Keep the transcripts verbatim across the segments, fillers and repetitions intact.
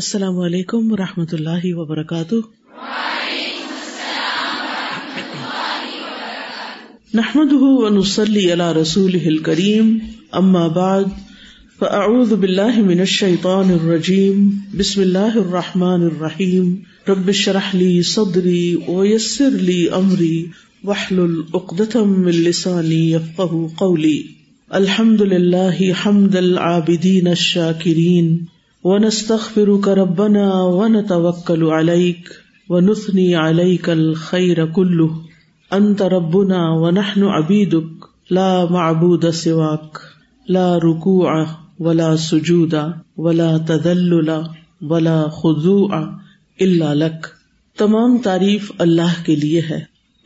السلام علیکم ورحمۃ اللہ وبرکاتہ. وعلیکم السلام ورحمۃ اللہ وبرکاتہ. نحمده ونصلی علی رسوله الکریم. اما بعد فاعوذ باللہ من الشیطان الرجیم. بسم اللہ الرحمن الرحیم. رب اشرح لی صدری ویسر لی امری واحلل عقدۃ من لسانی یفقهوا قولی. الحمد للہ حمد العابدین الشاکرین ونستغفرك ربنا ونتوكل عليك ونثني عليك الخير كله أنت ربنا ونحن عبيدك لا معبود سواك لا ركوع ولا سجود ولا تذلل ولا خضوع إلا لك. تمام تعریف اللہ کے لیے ہے.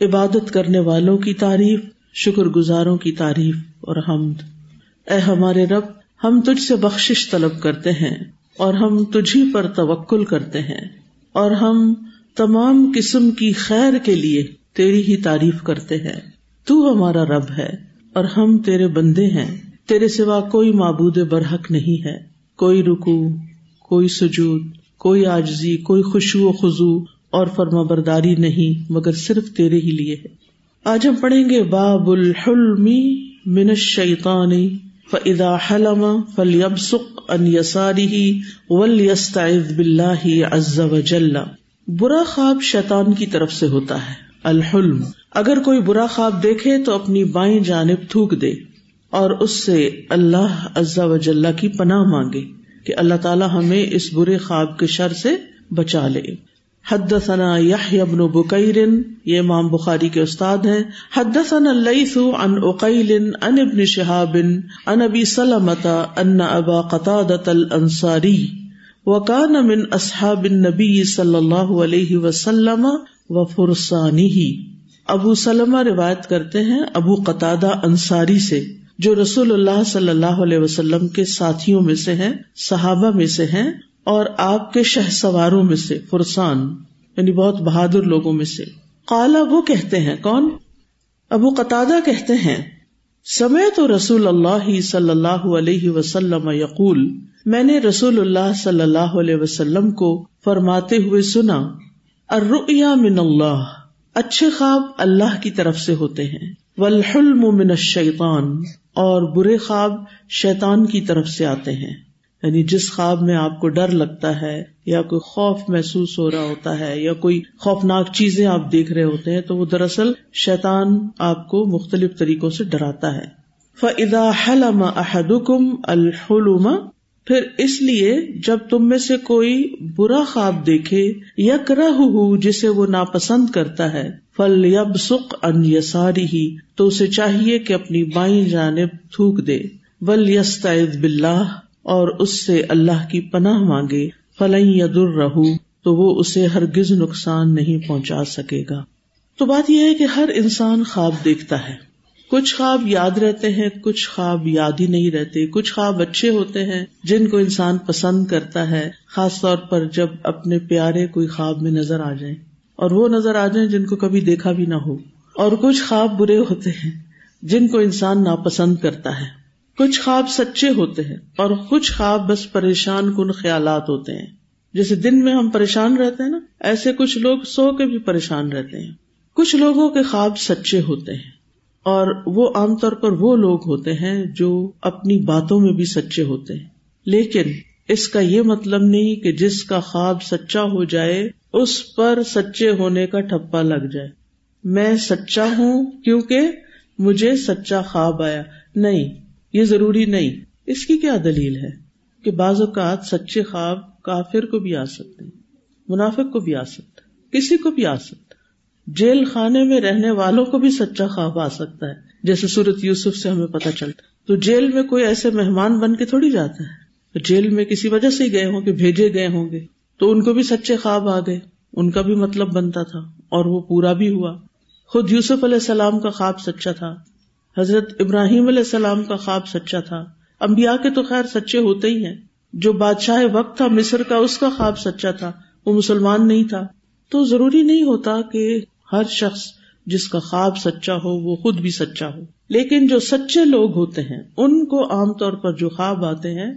عبادت کرنے والوں کی تعریف، شکر گزاروں کی تعریف اور حمد. اے ہمارے رب، ہم تجھ سے بخشش طلب کرتے ہیں اور ہم تجھی پر توکل کرتے ہیں اور ہم تمام قسم کی خیر کے لیے تیری ہی تعریف کرتے ہیں. تو ہمارا رب ہے اور ہم تیرے بندے ہیں. تیرے سوا کوئی معبود برحق نہیں ہے. کوئی رکوع، کوئی سجود، کوئی عاجزی، کوئی خشوع و خضوع اور فرمانبرداری نہیں مگر صرف تیرے ہی لیے ہے. آج ہم پڑھیں گے باب الحلم من الشیطان. فَإِذَا حَلَمَ فَلْيَبْصُقْ عَنْ يَسَارِهِ وَلْيَسْتَعِذْ بِاللَّهِ عَزَّ وَجَلَّ. برا خواب شیطان کی طرف سے ہوتا ہے. الحلم، اگر کوئی برا خواب دیکھے تو اپنی بائیں جانب تھوک دے اور اس سے اللہ عز و جل کی پناہ مانگے کہ اللہ تعالی ہمیں اس برے خواب کے شر سے بچا لے. حدثنا یحیی بن بکیر، یہ امام بخاری کے استاد ہیں. حدثنا اللیث عن عقیل عن ابن شہاب عن ابی سلمۃ ان ابا قتادۃ الانصاری وکان من اصحاب النبی صلی اللہ علیہ وسلم وفرسانہ. ابو سلمہ روایت کرتے ہیں ابو قتادہ انصاری سے، جو رسول اللہ صلی اللہ علیہ وسلم کے ساتھیوں میں سے ہیں، صحابہ میں سے ہیں اور آپ کے شہ سواروں میں سے، فرسان یعنی بہت بہادر لوگوں میں سے. قالا، وہ کہتے ہیں. کون؟ ابو قتادہ کہتے ہیں سمعت رسول اللہ صلی اللہ علیہ وسلم یقول، میں نے رسول اللہ صلی اللہ علیہ وسلم کو فرماتے ہوئے سنا. الرؤیا من اللہ، اچھے خواب اللہ کی طرف سے ہوتے ہیں. والحلم من الشیطان، اور برے خواب شیطان کی طرف سے آتے ہیں. یعنی جس خواب میں آپ کو ڈر لگتا ہے یا کوئی خوف محسوس ہو رہا ہوتا ہے یا کوئی خوفناک چیزیں آپ دیکھ رہے ہوتے ہیں تو وہ دراصل شیطان آپ کو مختلف طریقوں سے ڈراتا ہے. فَإِذَا حَلَمَ أَحَدُكُمْ الْحُلُمَ، پھر اس لیے جب تم میں سے کوئی برا خواب دیکھے يَكْرَهُهُ، جسے وہ ناپسند کرتا ہے، فَلْيَبْصُقْ عَنْ يَسَارِهِ، تو اسے چاہیے کہ اپنی بائیں جانب تھوک دے. وَلْيَسْتَعِذْ بِاللَّهِ، اور اس سے اللہ کی پناہ مانگے. فَلَن يَضُرَّهُ، تو وہ اسے ہرگز نقصان نہیں پہنچا سکے گا. تو بات یہ ہے کہ ہر انسان خواب دیکھتا ہے. کچھ خواب یاد رہتے ہیں، کچھ خواب یاد ہی نہیں رہتے. کچھ خواب اچھے ہوتے ہیں جن کو انسان پسند کرتا ہے، خاص طور پر جب اپنے پیارے کوئی خواب میں نظر آ جائیں اور وہ نظر آ جائیں جن کو کبھی دیکھا بھی نہ ہو. اور کچھ خواب برے ہوتے ہیں جن کو انسان ناپسند کرتا ہے. کچھ خواب سچے ہوتے ہیں اور کچھ خواب بس پریشان کن خیالات ہوتے ہیں. جیسے دن میں ہم پریشان رہتے ہیں نا، ایسے کچھ لوگ سو کے بھی پریشان رہتے ہیں. کچھ لوگوں کے خواب سچے ہوتے ہیں اور وہ عام طور پر وہ لوگ ہوتے ہیں جو اپنی باتوں میں بھی سچے ہوتے ہیں. لیکن اس کا یہ مطلب نہیں کہ جس کا خواب سچا ہو جائے اس پر سچے ہونے کا ٹھپا لگ جائے. میں سچا ہوں کیونکہ مجھے سچا خواب آیا، نہیں، یہ ضروری نہیں. اس کی کیا دلیل ہے کہ بعض اوقات سچے خواب کافر کو بھی آ سکتے ہیں، منافق کو بھی آ سکتا ہے، کسی کو بھی آ سکتا ہے. جیل خانے میں رہنے والوں کو بھی سچا خواب آ سکتا ہے، جیسے سورۃ یوسف سے ہمیں پتہ چلتا ہے. تو جیل میں کوئی ایسے مہمان بن کے تھوڑی جاتا ہے. تو جیل میں کسی وجہ سے گئے ہوں گے، بھیجے گئے ہوں گے، تو ان کو بھی سچے خواب آ گئے، ان کا بھی مطلب بنتا تھا اور وہ پورا بھی ہوا. خود یوسف علیہ السلام کا خواب سچا تھا، حضرت ابراہیم علیہ السلام کا خواب سچا تھا. انبیاء کے تو خیر سچے ہوتے ہی ہیں. جو بادشاہ وقت تھا مصر کا، اس کا خواب سچا تھا، وہ مسلمان نہیں تھا. تو ضروری نہیں ہوتا کہ ہر شخص جس کا خواب سچا ہو وہ خود بھی سچا ہو. لیکن جو سچے لوگ ہوتے ہیں ان کو عام طور پر جو خواب آتے ہیں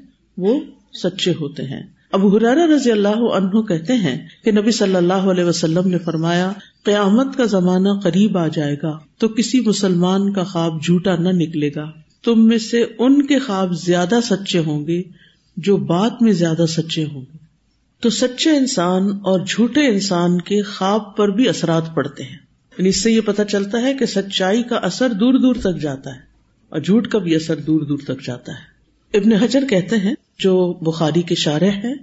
وہ سچے ہوتے ہیں. ابو ہریرہ رضی اللہ عنہ کہتے ہیں کہ نبی صلی اللہ علیہ وسلم نے فرمایا، قیامت کا زمانہ قریب آ جائے گا تو کسی مسلمان کا خواب جھوٹا نہ نکلے گا، تم میں سے ان کے خواب زیادہ سچے ہوں گے جو بات میں زیادہ سچے ہوں گے۔ تو سچے انسان اور جھوٹے انسان کے خواب پر بھی اثرات پڑتے ہیں، یعنی اس سے یہ پتہ چلتا ہے کہ سچائی کا اثر دور دور تک جاتا ہے اور جھوٹ کا بھی اثر دور دور تک جاتا ہے۔ ابن حجر کہتے ہیں جو بخاری کے شارح ہیں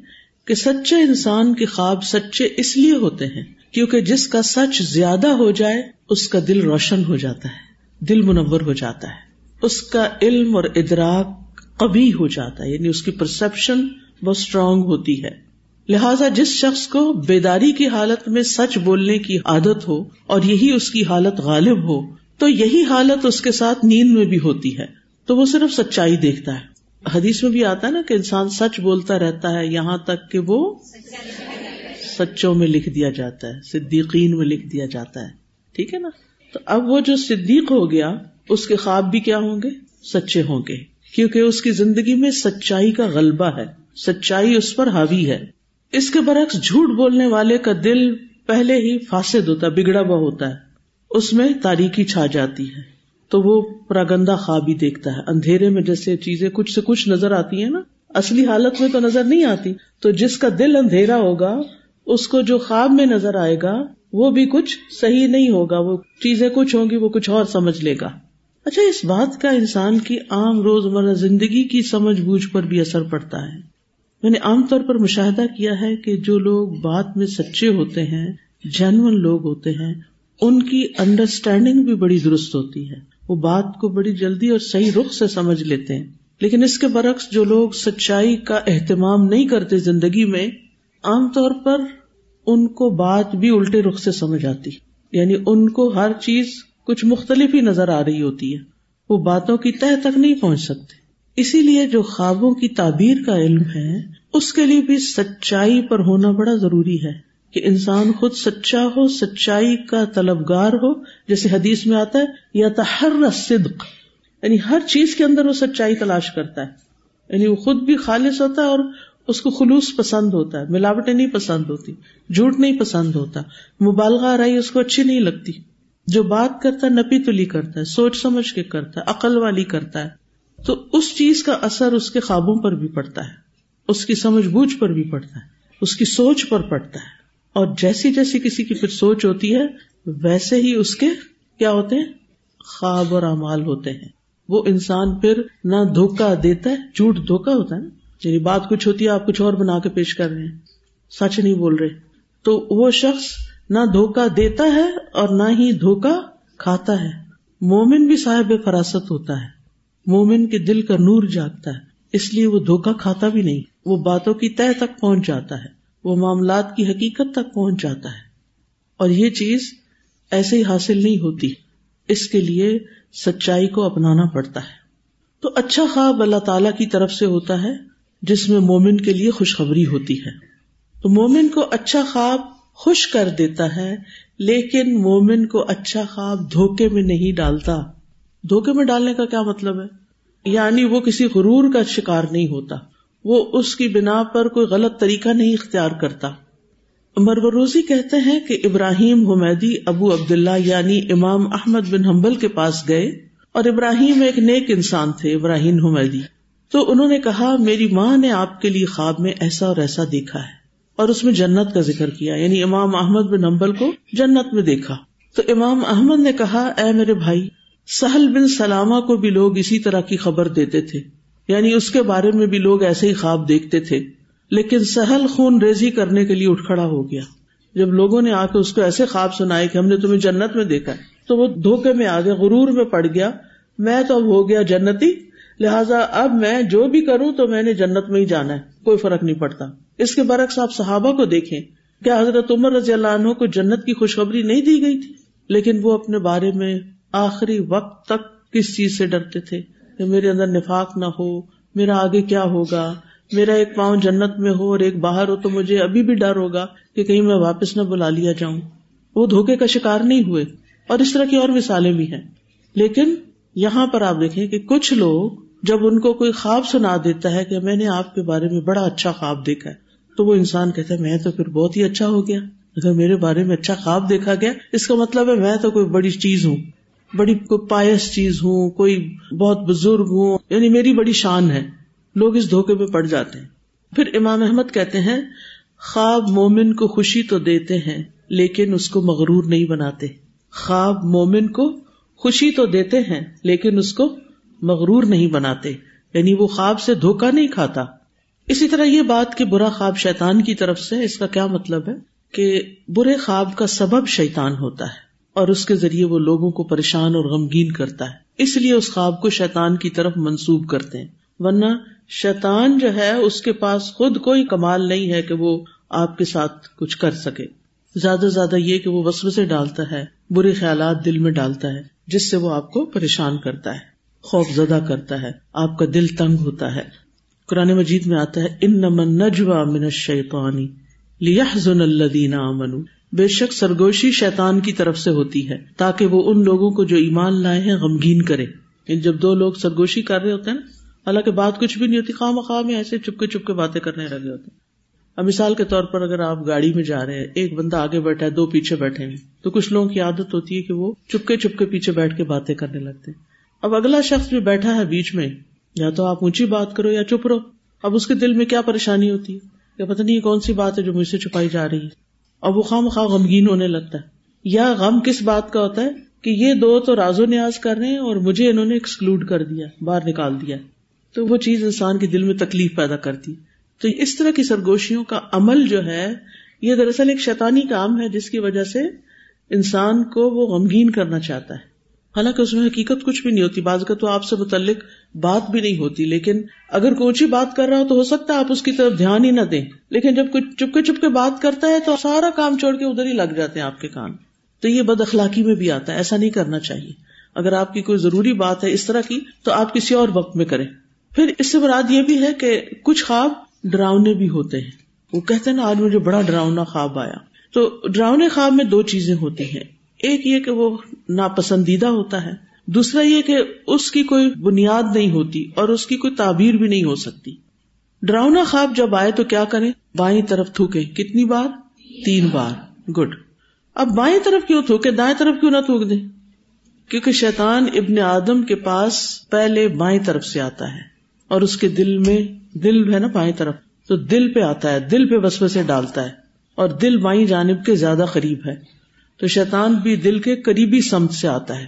کہ سچے انسان کے خواب سچے اس لیے ہوتے ہیں کیونکہ جس کا سچ زیادہ ہو جائے اس کا دل روشن ہو جاتا ہے، دل منور ہو جاتا ہے، اس کا علم اور ادراک قوی ہو جاتا ہے، یعنی اس کی پرسپشن بہت اسٹرانگ ہوتی ہے۔ لہٰذا جس شخص کو بیداری کی حالت میں سچ بولنے کی عادت ہو اور یہی اس کی حالت غالب ہو تو یہی حالت اس کے ساتھ نیند میں بھی ہوتی ہے، تو وہ صرف سچائی دیکھتا ہے۔ حدیث میں بھی آتا ہے نا کہ انسان سچ بولتا رہتا ہے یہاں تک کہ وہ سچوں میں لکھ دیا جاتا ہے، صدیقین میں لکھ دیا جاتا ہے، ٹھیک ہے نا۔ تو اب وہ جو صدیق ہو گیا اس کے خواب بھی کیا ہوں گے؟ سچے ہوں گے، کیونکہ اس کی زندگی میں سچائی کا غلبہ ہے، سچائی اس پر حاوی ہے۔ اس کے برعکس جھوٹ بولنے والے کا دل پہلے ہی فاسد ہوتا ہے، بگڑا ہوا ہوتا ہے، اس میں تاریکی چھا جاتی ہے، تو وہ پراگندہ خواب ہی دیکھتا ہے۔ اندھیرے میں جیسے چیزیں کچھ سے کچھ نظر آتی ہیں نا، اصلی حالت میں تو نظر نہیں آتی، تو جس کا دل اندھیرا ہوگا اس کو جو خواب میں نظر آئے گا وہ بھی کچھ صحیح نہیں ہوگا، وہ چیزیں کچھ ہوں گی وہ کچھ اور سمجھ لے گا۔ اچھا، اس بات کا انسان کی عام روزمرہ زندگی کی سمجھ بوجھ پر بھی اثر پڑتا ہے۔ میں نے عام طور پر مشاہدہ کیا ہے کہ جو لوگ بات میں سچے ہوتے ہیں، جینون لوگ ہوتے ہیں، ان کی انڈرسٹینڈنگ بھی بڑی درست ہوتی ہے، وہ بات کو بڑی جلدی اور صحیح رخ سے سمجھ لیتے ہیں۔ لیکن اس کے برعکس جو لوگ سچائی کا اہتمام نہیں کرتے زندگی میں، عام طور پر ان کو بات بھی الٹے رخ سے سمجھ آتی، یعنی ان کو ہر چیز کچھ مختلف ہی نظر آ رہی ہوتی ہے، وہ باتوں کی تہ تک نہیں پہنچ سکتے۔ اسی لیے جو خوابوں کی تعبیر کا علم ہے اس کے لیے بھی سچائی پر ہونا بڑا ضروری ہے کہ انسان خود سچا ہو، سچائی کا طلبگار ہو۔ جیسے حدیث میں آتا ہے یتحرى الصدق، یعنی ہر چیز کے اندر وہ سچائی تلاش کرتا ہے، یعنی وہ خود بھی خالص ہوتا ہے اور اس کو خلوص پسند ہوتا ہے، ملاوٹیں نہیں پسند ہوتی، جھوٹ نہیں پسند ہوتا، مبالغہ آرائی اس کو اچھی نہیں لگتی، جو بات کرتا ہے نپی تلی کرتا ہے، سوچ سمجھ کے کرتا ہے، عقل والی کرتا ہے، تو اس چیز کا اثر اس کے خوابوں پر بھی پڑتا ہے، اس کی سمجھ بوجھ پر بھی پڑتا ہے، اس کی سوچ پر پڑتا ہے، اور جیسی جیسی کسی کی پھر سوچ ہوتی ہے ویسے ہی اس کے کیا ہوتے ہیں؟ خواب اور اعمال ہوتے ہیں۔ وہ انسان پھر نہ دھوکہ دیتا ہے، جھوٹ دھوکا ہوتا ہے نا، یعنی بات کچھ ہوتی ہے آپ کچھ اور بنا کے پیش کر رہے ہیں، سچ نہیں بول رہے، تو وہ شخص نہ دھوکا دیتا ہے اور نہ ہی دھوکا کھاتا ہے۔ مومن بھی صاحب فراست ہوتا ہے، مومن کے دل کا نور جاگتا ہے، اس لیے وہ دھوکا کھاتا بھی نہیں، وہ باتوں کی تہ تک پہنچ جاتا ہے، وہ معاملات کی حقیقت تک پہنچ جاتا ہے، اور یہ چیز ایسے ہی حاصل نہیں ہوتی، اس کے لیے سچائی کو اپنانا پڑتا ہے۔ تو اچھا خواب اللہ تعالی کی طرف سے ہوتا ہے جس میں مومن کے لیے خوشخبری ہوتی ہے، تو مومن کو اچھا خواب خوش کر دیتا ہے، لیکن مومن کو اچھا خواب دھوکے میں نہیں ڈالتا۔ دھوکے میں ڈالنے کا کیا مطلب ہے؟ یعنی وہ کسی غرور کا شکار نہیں ہوتا، وہ اس کی بنا پر کوئی غلط طریقہ نہیں اختیار کرتا۔ مروروزی کہتے ہیں کہ ابراہیم حمیدی ابو عبداللہ یعنی امام احمد بن حنبل کے پاس گئے، اور ابراہیم ایک نیک انسان تھے، ابراہیم حمیدی، تو انہوں نے کہا میری ماں نے آپ کے لیے خواب میں ایسا اور ایسا دیکھا ہے، اور اس میں جنت کا ذکر کیا، یعنی امام احمد بن حنبل کو جنت میں دیکھا۔ تو امام احمد نے کہا اے میرے بھائی، سہل بن سلامہ کو بھی لوگ اسی طرح کی خبر دیتے تھے، یعنی اس کے بارے میں بھی لوگ ایسے ہی خواب دیکھتے تھے، لیکن سہل خون ریزی کرنے کے لیے اٹھ کھڑا ہو گیا۔ جب لوگوں نے آ کے اس کو ایسے خواب سنائے کہ ہم نے تمہیں جنت میں دیکھا ہے، تو وہ دھوکے میں آ گیا، غرور میں پڑ گیا، میں تو اب ہو گیا جنتی، لہٰذا اب میں جو بھی کروں تو میں نے جنت میں ہی جانا ہے، کوئی فرق نہیں پڑتا۔ اس کے برعکس آپ صحابہ کو دیکھیں، کیا حضرت عمر رضی اللہ عنہ کو جنت کی خوشخبری نہیں دی گئی تھی؟ لیکن وہ اپنے بارے میں آخری وقت تک کس چیز سے ڈرتے تھے کہ میرے اندر نفاق نہ ہو، میرا آگے کیا ہوگا، میرا ایک پاؤں جنت میں ہو اور ایک باہر ہو، تو مجھے ابھی بھی ڈر ہوگا کہ کہیں میں واپس نہ بلا لیا جاؤں۔ وہ دھوکے کا شکار نہیں ہوئے، اور اس طرح کی اور مثالیں بھی ہیں۔ لیکن یہاں پر آپ دیکھیں کہ کچھ لوگ جب ان کو کوئی خواب سنا دیتا ہے کہ میں نے آپ کے بارے میں بڑا اچھا خواب دیکھا ہے، تو وہ انسان کہتا ہے میں تو پھر بہت ہی اچھا ہو گیا, اگر میرے بارے میں اچھا خواب دیکھا گیا اس کا مطلب ہے میں تو کوئی بڑی چیز ہوں, بڑی کوئی پائس چیز ہوں, کوئی بہت بزرگ ہوں, یعنی میری بڑی شان ہے. لوگ اس دھوکے میں پڑ جاتے ہیں. پھر امام احمد کہتے ہیں خواب مومن کو خوشی تو دیتے ہیں لیکن اس کو مغرور نہیں بناتے. خواب مومن کو خوشی تو دیتے ہیں لیکن اس کو مغرور نہیں بناتے, یعنی وہ خواب سے دھوکا نہیں کھاتا. اسی طرح یہ بات کہ برا خواب شیطان کی طرف سے, اس کا کیا مطلب ہے کہ برے خواب کا سبب شیطان ہوتا ہے اور اس کے ذریعے وہ لوگوں کو پریشان اور غمگین کرتا ہے, اس لیے اس خواب کو شیطان کی طرف منسوب کرتے ہیں. ورنہ شیطان جو ہے اس کے پاس خود کوئی کمال نہیں ہے کہ وہ آپ کے ساتھ کچھ کر سکے. زیادہ سے زیادہ یہ کہ وہ وسوسے ڈالتا ہے, برے خیالات دل میں ڈالتا ہے جس سے وہ آپ کو پریشان کرتا ہے, خوف زدہ کرتا ہے, آپ کا دل تنگ ہوتا ہے. قرآن مجید میں آتا ہے انما النجوی من الشیطان لیحزن الذین آمنوا, بے شک سرگوشی شیطان کی طرف سے ہوتی ہے تاکہ وہ ان لوگوں کو جو ایمان لائے ہیں غمگین کرے. جب دو لوگ سرگوشی کر رہے ہوتے ہیں حالانکہ بات کچھ بھی نہیں ہوتی, خواہ مخواہ میں ایسے چپکے چپکے باتیں کرنے لگے ہوتے ہیں. اب مثال کے طور پر اگر آپ گاڑی میں جا رہے ہیں, ایک بندہ آگے بیٹھا ہے, دو پیچھے بیٹھے ہیں, تو کچھ لوگوں کی عادت ہوتی ہے کہ وہ چپکے چپکے پیچھے بیٹھ کے باتیں کرنے لگتے ہیں. اب اگلا شخص بھی بیٹھا ہے بیچ میں, یا تو آپ اونچی بات کرو یا چپ رہو. اب اس کے دل میں کیا پریشانی ہوتی ہے کہ پتہ نہیں کون سی بات ہے جو مجھ سے چھپائی جا رہی ہے, اور وہ خواہ مخواہ غمگین ہونے لگتا ہے. یا غم کس بات کا ہوتا ہے کہ یہ دو تو راز و نیاز کر رہے ہیں اور مجھے انہوں نے ایکسکلوڈ کر دیا, باہر نکال دیا, تو وہ چیز انسان کے دل میں تکلیف پیدا کرتی. تو اس طرح کی سرگوشیوں کا عمل جو ہے یہ دراصل ایک شیطانی کام ہے جس کی وجہ سے انسان کو وہ غمگین کرنا چاہتا ہے. حالانکہ اس میں حقیقت کچھ بھی نہیں ہوتی, بعض کا تو آپ سے متعلق بات بھی نہیں ہوتی, لیکن اگر کوئی اونچی بات کر رہا ہو تو ہو سکتا ہے آپ اس کی طرف دھیان ہی نہ دیں, لیکن جب کوئی چپکے چپکے بات کرتا ہے تو سارا کام چھوڑ کے ادھر ہی لگ جاتے ہیں آپ کے کان. تو یہ بد اخلاقی میں بھی آتا ہے, ایسا نہیں کرنا چاہیے. اگر آپ کی کوئی ضروری بات ہے اس طرح کی تو آپ کسی اور وقت میں کریں. پھر اس سے مراد یہ بھی ہے کہ کچھ خواب ڈراؤنے بھی ہوتے ہیں. وہ کہتے ہیں نا آج مجھے بڑا ڈراؤنا خواب آیا, تو ڈراؤنے خواب میں دو چیزیں ہوتی ہیں, ایک یہ کہ وہ ناپسندیدہ ہوتا ہے, دوسرا یہ کہ اس کی کوئی بنیاد نہیں ہوتی اور اس کی کوئی تعبیر بھی نہیں ہو سکتی. ڈراؤنا خواب جب آئے تو کیا کریں, بائیں طرف تھوکیں. کتنی بار؟ تین بار. گڈ. اب بائیں طرف کیوں تھوکیں, دائیں طرف کیوں نہ تھوک دیں؟ کیونکہ شیطان ابن آدم کے پاس پہلے بائیں طرف سے آتا ہے اور اس کے دل میں, دل ہے نا بائیں طرف, تو دل پہ آتا ہے, دل پہ وسوسے ڈالتا ہے, اور دل بائیں جانب کے زیادہ قریب ہے, تو شیطان بھی دل کے قریبی سمت سے آتا ہے.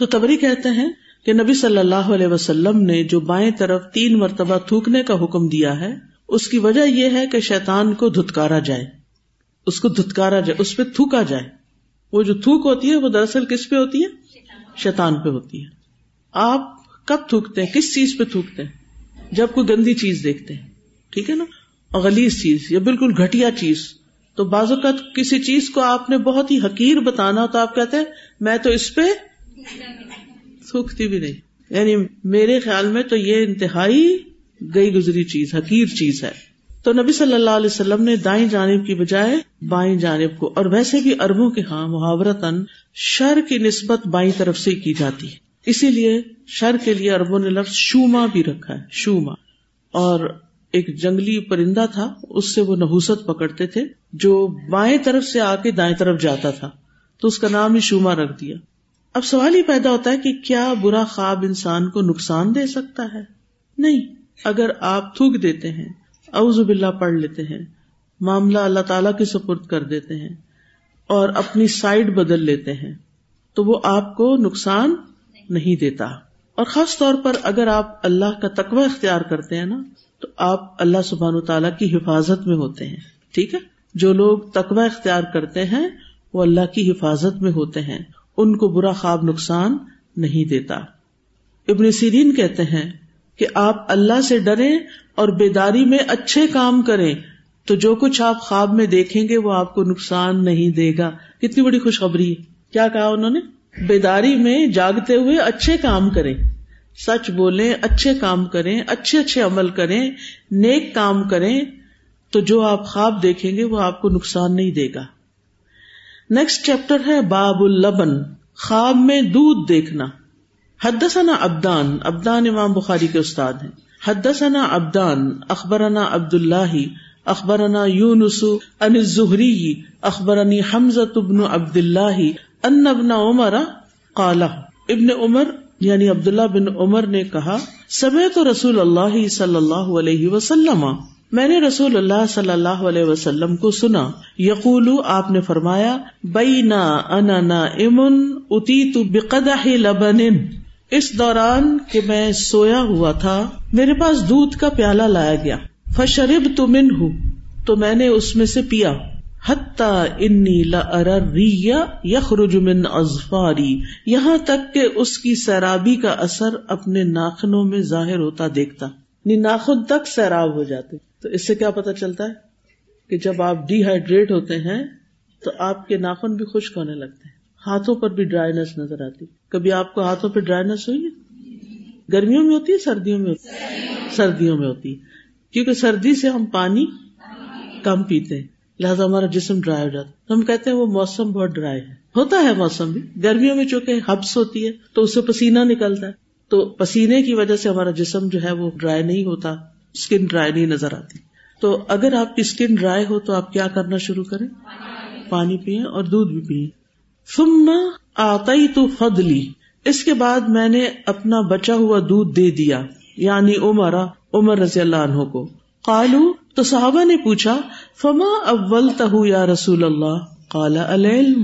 تو طبری کہتے ہیں کہ نبی صلی اللہ علیہ وسلم نے جو بائیں طرف تین مرتبہ تھوکنے کا حکم دیا ہے اس کی وجہ یہ ہے کہ شیطان کو دھتکارا جائے, اس کو دھتکارا جائے, اس پہ تھوکا جائے. وہ جو تھوک ہوتی ہے وہ دراصل کس پہ ہوتی ہے؟ شیطان پہ ہوتی ہے. آپ کب تھوکتے ہیں, کس چیز پہ تھوکتے ہیں؟ جب کوئی گندی چیز دیکھتے ہیں, ٹھیک ہے نا, غلیظ چیز یا بالکل گھٹیا چیز. تو بعض اوقات کسی چیز کو آپ نے بہت ہی حقیر بتانا تو آپ کہتے ہیں میں تو اس پہ تھوکتی بھی نہیں, یعنی میرے خیال میں تو یہ انتہائی گئی گزری چیز, حقیر چیز ہے. تو نبی صلی اللہ علیہ وسلم نے دائیں جانب کی بجائے بائیں جانب کو, اور ویسے بھی عربوں کے ہاں محاورتاً شر کی نسبت بائیں طرف سے کی جاتی ہے, اسی لیے شر کے لیے عربوں نے لفظ شوما بھی رکھا ہے, شوما. اور ایک جنگلی پرندہ تھا, اس سے وہ نحوست پکڑتے تھے جو بائیں طرف سے آ کے دائیں طرف جاتا تھا, تو اس کا نام ہی شوما رکھ دیا. اب سوال یہ پیدا ہوتا ہے کہ کیا برا خواب انسان کو نقصان دے سکتا ہے؟ نہیں. اگر آپ تھوک دیتے ہیں, اعوذ باللہ پڑھ لیتے ہیں, معاملہ اللہ تعالی کے سپرد کر دیتے ہیں اور اپنی سائیڈ بدل لیتے ہیں تو وہ آپ کو نقصان نہیں دیتا. اور خاص طور پر اگر آپ اللہ کا تقوی اختیار کرتے ہیں نا, تو آپ اللہ سبحانہ و تعالیٰ کی حفاظت میں ہوتے ہیں. ٹھیک ہے, جو لوگ تقوی اختیار کرتے ہیں وہ اللہ کی حفاظت میں ہوتے ہیں, ان کو برا خواب نقصان نہیں دیتا. ابن سیرین کہتے ہیں کہ آپ اللہ سے ڈریں اور بیداری میں اچھے کام کریں تو جو کچھ آپ خواب میں دیکھیں گے وہ آپ کو نقصان نہیں دے گا. کتنی بڑی خوشخبری ہے! کیا کہا انہوں نے, بیداری میں جاگتے ہوئے اچھے کام کریں, سچ بولیں, اچھے کام کریں, اچھے اچھے عمل کریں, نیک کام کریں, تو جو آپ خواب دیکھیں گے وہ آپ کو نقصان نہیں دے گا. نیکسٹ چیپٹر ہے باب اللبن, خواب میں دودھ دیکھنا. حدثنا عبدان, عبدان امام بخاری کے استاد ہیں. حدثنا عبدان اخبرنا عبداللہ اخبرنا یونس عن الزہری اخبرنی حمزۃ بن عبد اللہ ان ابن عمر قال، ابن عمر یعنی عبداللہ بن عمر نے کہا، سمعت رسول اللہ صلی اللہ علیہ وسلم، میں نے رسول اللہ صلی اللہ علیہ وسلم کو سنا، یقول، آپ نے فرمایا، بینا انا نائم اتیت بقدح لبن، اس دوران کہ میں سویا ہوا تھا میرے پاس دودھ کا پیالہ لایا گیا، فشربت منہ، تو میں نے اس میں سے پیا، حتی انی لأری الری یخرج من اظفاری، یہاں تک کہ اس کی سیرابی کا اثر اپنے ناخنوں میں ظاہر ہوتا دیکھتا، ناخن تک سیراب ہو جاتے۔ تو اس سے کیا پتہ چلتا ہے کہ جب آپ ڈی ہائیڈریٹ ہوتے ہیں تو آپ کے ناخن بھی خشک ہونے لگتے ہیں، ہاتھوں پر بھی ڈرائینس نظر آتی۔ کبھی آپ کو ہاتھوں پہ ڈرائینس ہوئی ہے؟ گرمیوں میں ہوتی ہے سردیوں میں ہوتی ہے؟ سردیوں میں ہوتی ہے، کیونکہ سردی سے ہم پانی کم پیتے ہیں، لہٰذا ہمارا جسم ڈرائی ہو جاتا ہے، تو ہم کہتے ہیں وہ موسم بہت ڈرائی ہے۔ ہوتا ہے موسم بھی، گرمیوں میں چونکہ حبس ہوتی ہے تو اس سے پسینہ نکلتا ہے، تو پسینے کی وجہ سے ہمارا جسم جو ہے وہ ڈرائی نہیں ہوتا، اسکن ڈرائی نہیں نظر آتی۔ تو اگر آپ کی اسکن ڈرائی ہو تو آپ کیا کرنا شروع کریں؟ پانی پیئیں اور دودھ بھی پیئیں۔ ثم اعطیت فضلی، اس کے بعد میں نے اپنا بچا ہوا دودھ دے دیا، یعنی عمر عمر رضی اللہ عنہ کو۔ قالوا، تو صحابہ نے پوچھا، فما اولتہ یا رسول اللہ؟ قال العلم،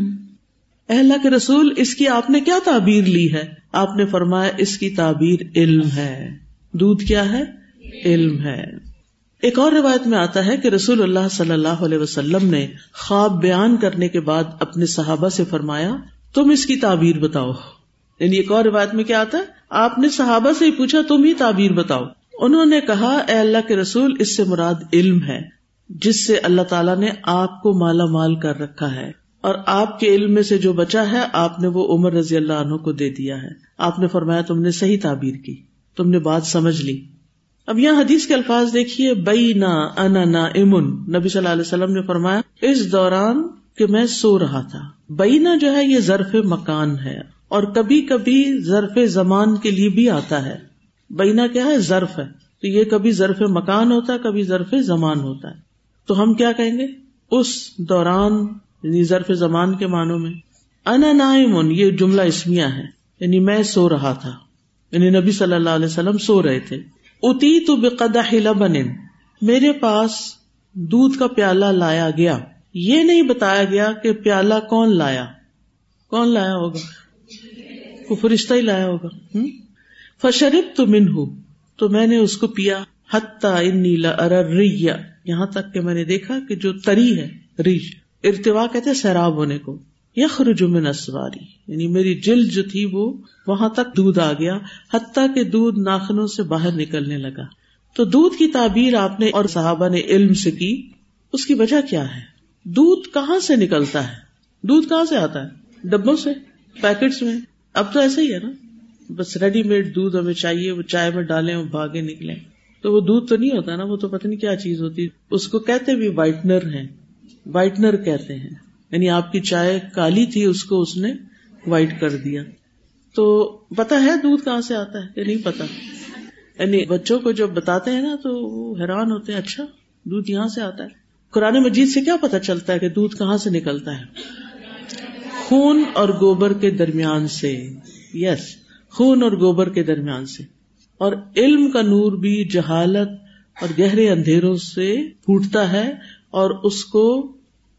اے اللہ کے رسول، اس کی آپ نے کیا تعبیر لی ہے؟ آپ نے فرمایا، اس کی تعبیر علم ہے۔ دودھ کیا ہے؟ علم ہے۔ ایک اور روایت میں آتا ہے کہ رسول اللہ صلی اللہ علیہ وسلم نے خواب بیان کرنے کے بعد اپنے صحابہ سے فرمایا، تم اس کی تعبیر بتاؤ۔ یعنی ایک اور روایت میں کیا آتا ہے، آپ نے صحابہ سے ہی پوچھا، تم ہی تعبیر بتاؤ۔ انہوں نے کہا، اے اللہ کے رسول، اس سے مراد علم ہے جس سے اللہ تعالیٰ نے آپ کو مالا مال کر رکھا ہے، اور آپ کے علم میں سے جو بچا ہے آپ نے وہ عمر رضی اللہ عنہ کو دے دیا ہے۔ آپ نے فرمایا، تم نے صحیح تعبیر کی، تم نے بات سمجھ لی۔ اب یہاں حدیث کے الفاظ دیکھیے، بینا انا نائمن، نبی صلی اللہ علیہ وسلم نے فرمایا اس دوران کہ میں سو رہا تھا۔ بینا جو ہے یہ ظرف مکان ہے، اور کبھی کبھی ظرف زمان کے لیے بھی آتا ہے۔ بینا کیا ہے؟ ظرف ہے، تو یہ کبھی ظرف مکان ہوتا ہے، کبھی ظرف زمان ہوتا ہے۔ تو ہم کیا کہیں گے اس دوران، یعنی ظرف زمان کے معنوں میں۔ انا نائمن یہ جملہ اسمیہ ہے، یعنی میں سو رہا تھا، یعنی نبی صلی اللہ علیہ وسلم سو رہے تھے۔ اتیت بقدح لبن، میرے پاس دودھ کا پیالہ لایا گیا۔ یہ نہیں بتایا گیا کہ پیالہ کون لایا، کون لایا ہوگا؟ کو فرشتہ ہی لایا ہوگا۔ فشربت منہ، تو میں نے اس کو پیا، حتی انی لأری الری، یہاں تک کہ میں نے دیکھا کہ جو تری ہے، ری ارتوا کہتے ہیں سیراب ہونے کو، یخرج من اسواری، یعنی میری جلد جو تھی وہ وہاں تک دودھ آ گیا، حتیٰ کہ دودھ ناخنوں سے باہر نکلنے لگا۔ تو دودھ کی تعبیر آپ نے اور صحابہ نے علم سے کی۔ اس کی وجہ کیا ہے؟ دودھ کہاں سے نکلتا ہے؟ دودھ کہاں سے آتا ہے؟ ڈبوں سے، پیکٹس میں۔ اب تو ایسا ہی ہے نا، بس ریڈی میڈ دودھ ہمیں چاہیے، وہ چائے میں ڈالیں اور بھاگے نکلیں۔ تو وہ دودھ تو نہیں ہوتا نا، وہ تو پتہ نہیں کیا چیز ہوتی، اس کو کہتے بھی وائٹنر ہیں، وائٹنر کہتے ہیں، یعنی آپ کی چائے کالی تھی اس کو اس نے وائٹ کر دیا۔ تو پتا ہے دودھ کہاں سے آتا ہے یا نہیں پتا؟ یعنی بچوں کو جب بتاتے ہیں نا تو وہ حیران ہوتے ہیں، اچھا دودھ یہاں سے آتا ہے۔ قرآن مجید سے کیا پتا چلتا ہے کہ دودھ کہاں سے نکلتا ہے؟ خون اور گوبر کے درمیان سے۔ یس، خون اور گوبر کے درمیان سے۔ اور علم کا نور بھی جہالت اور گہرے اندھیروں سے پھوٹتا ہے، اور اس کو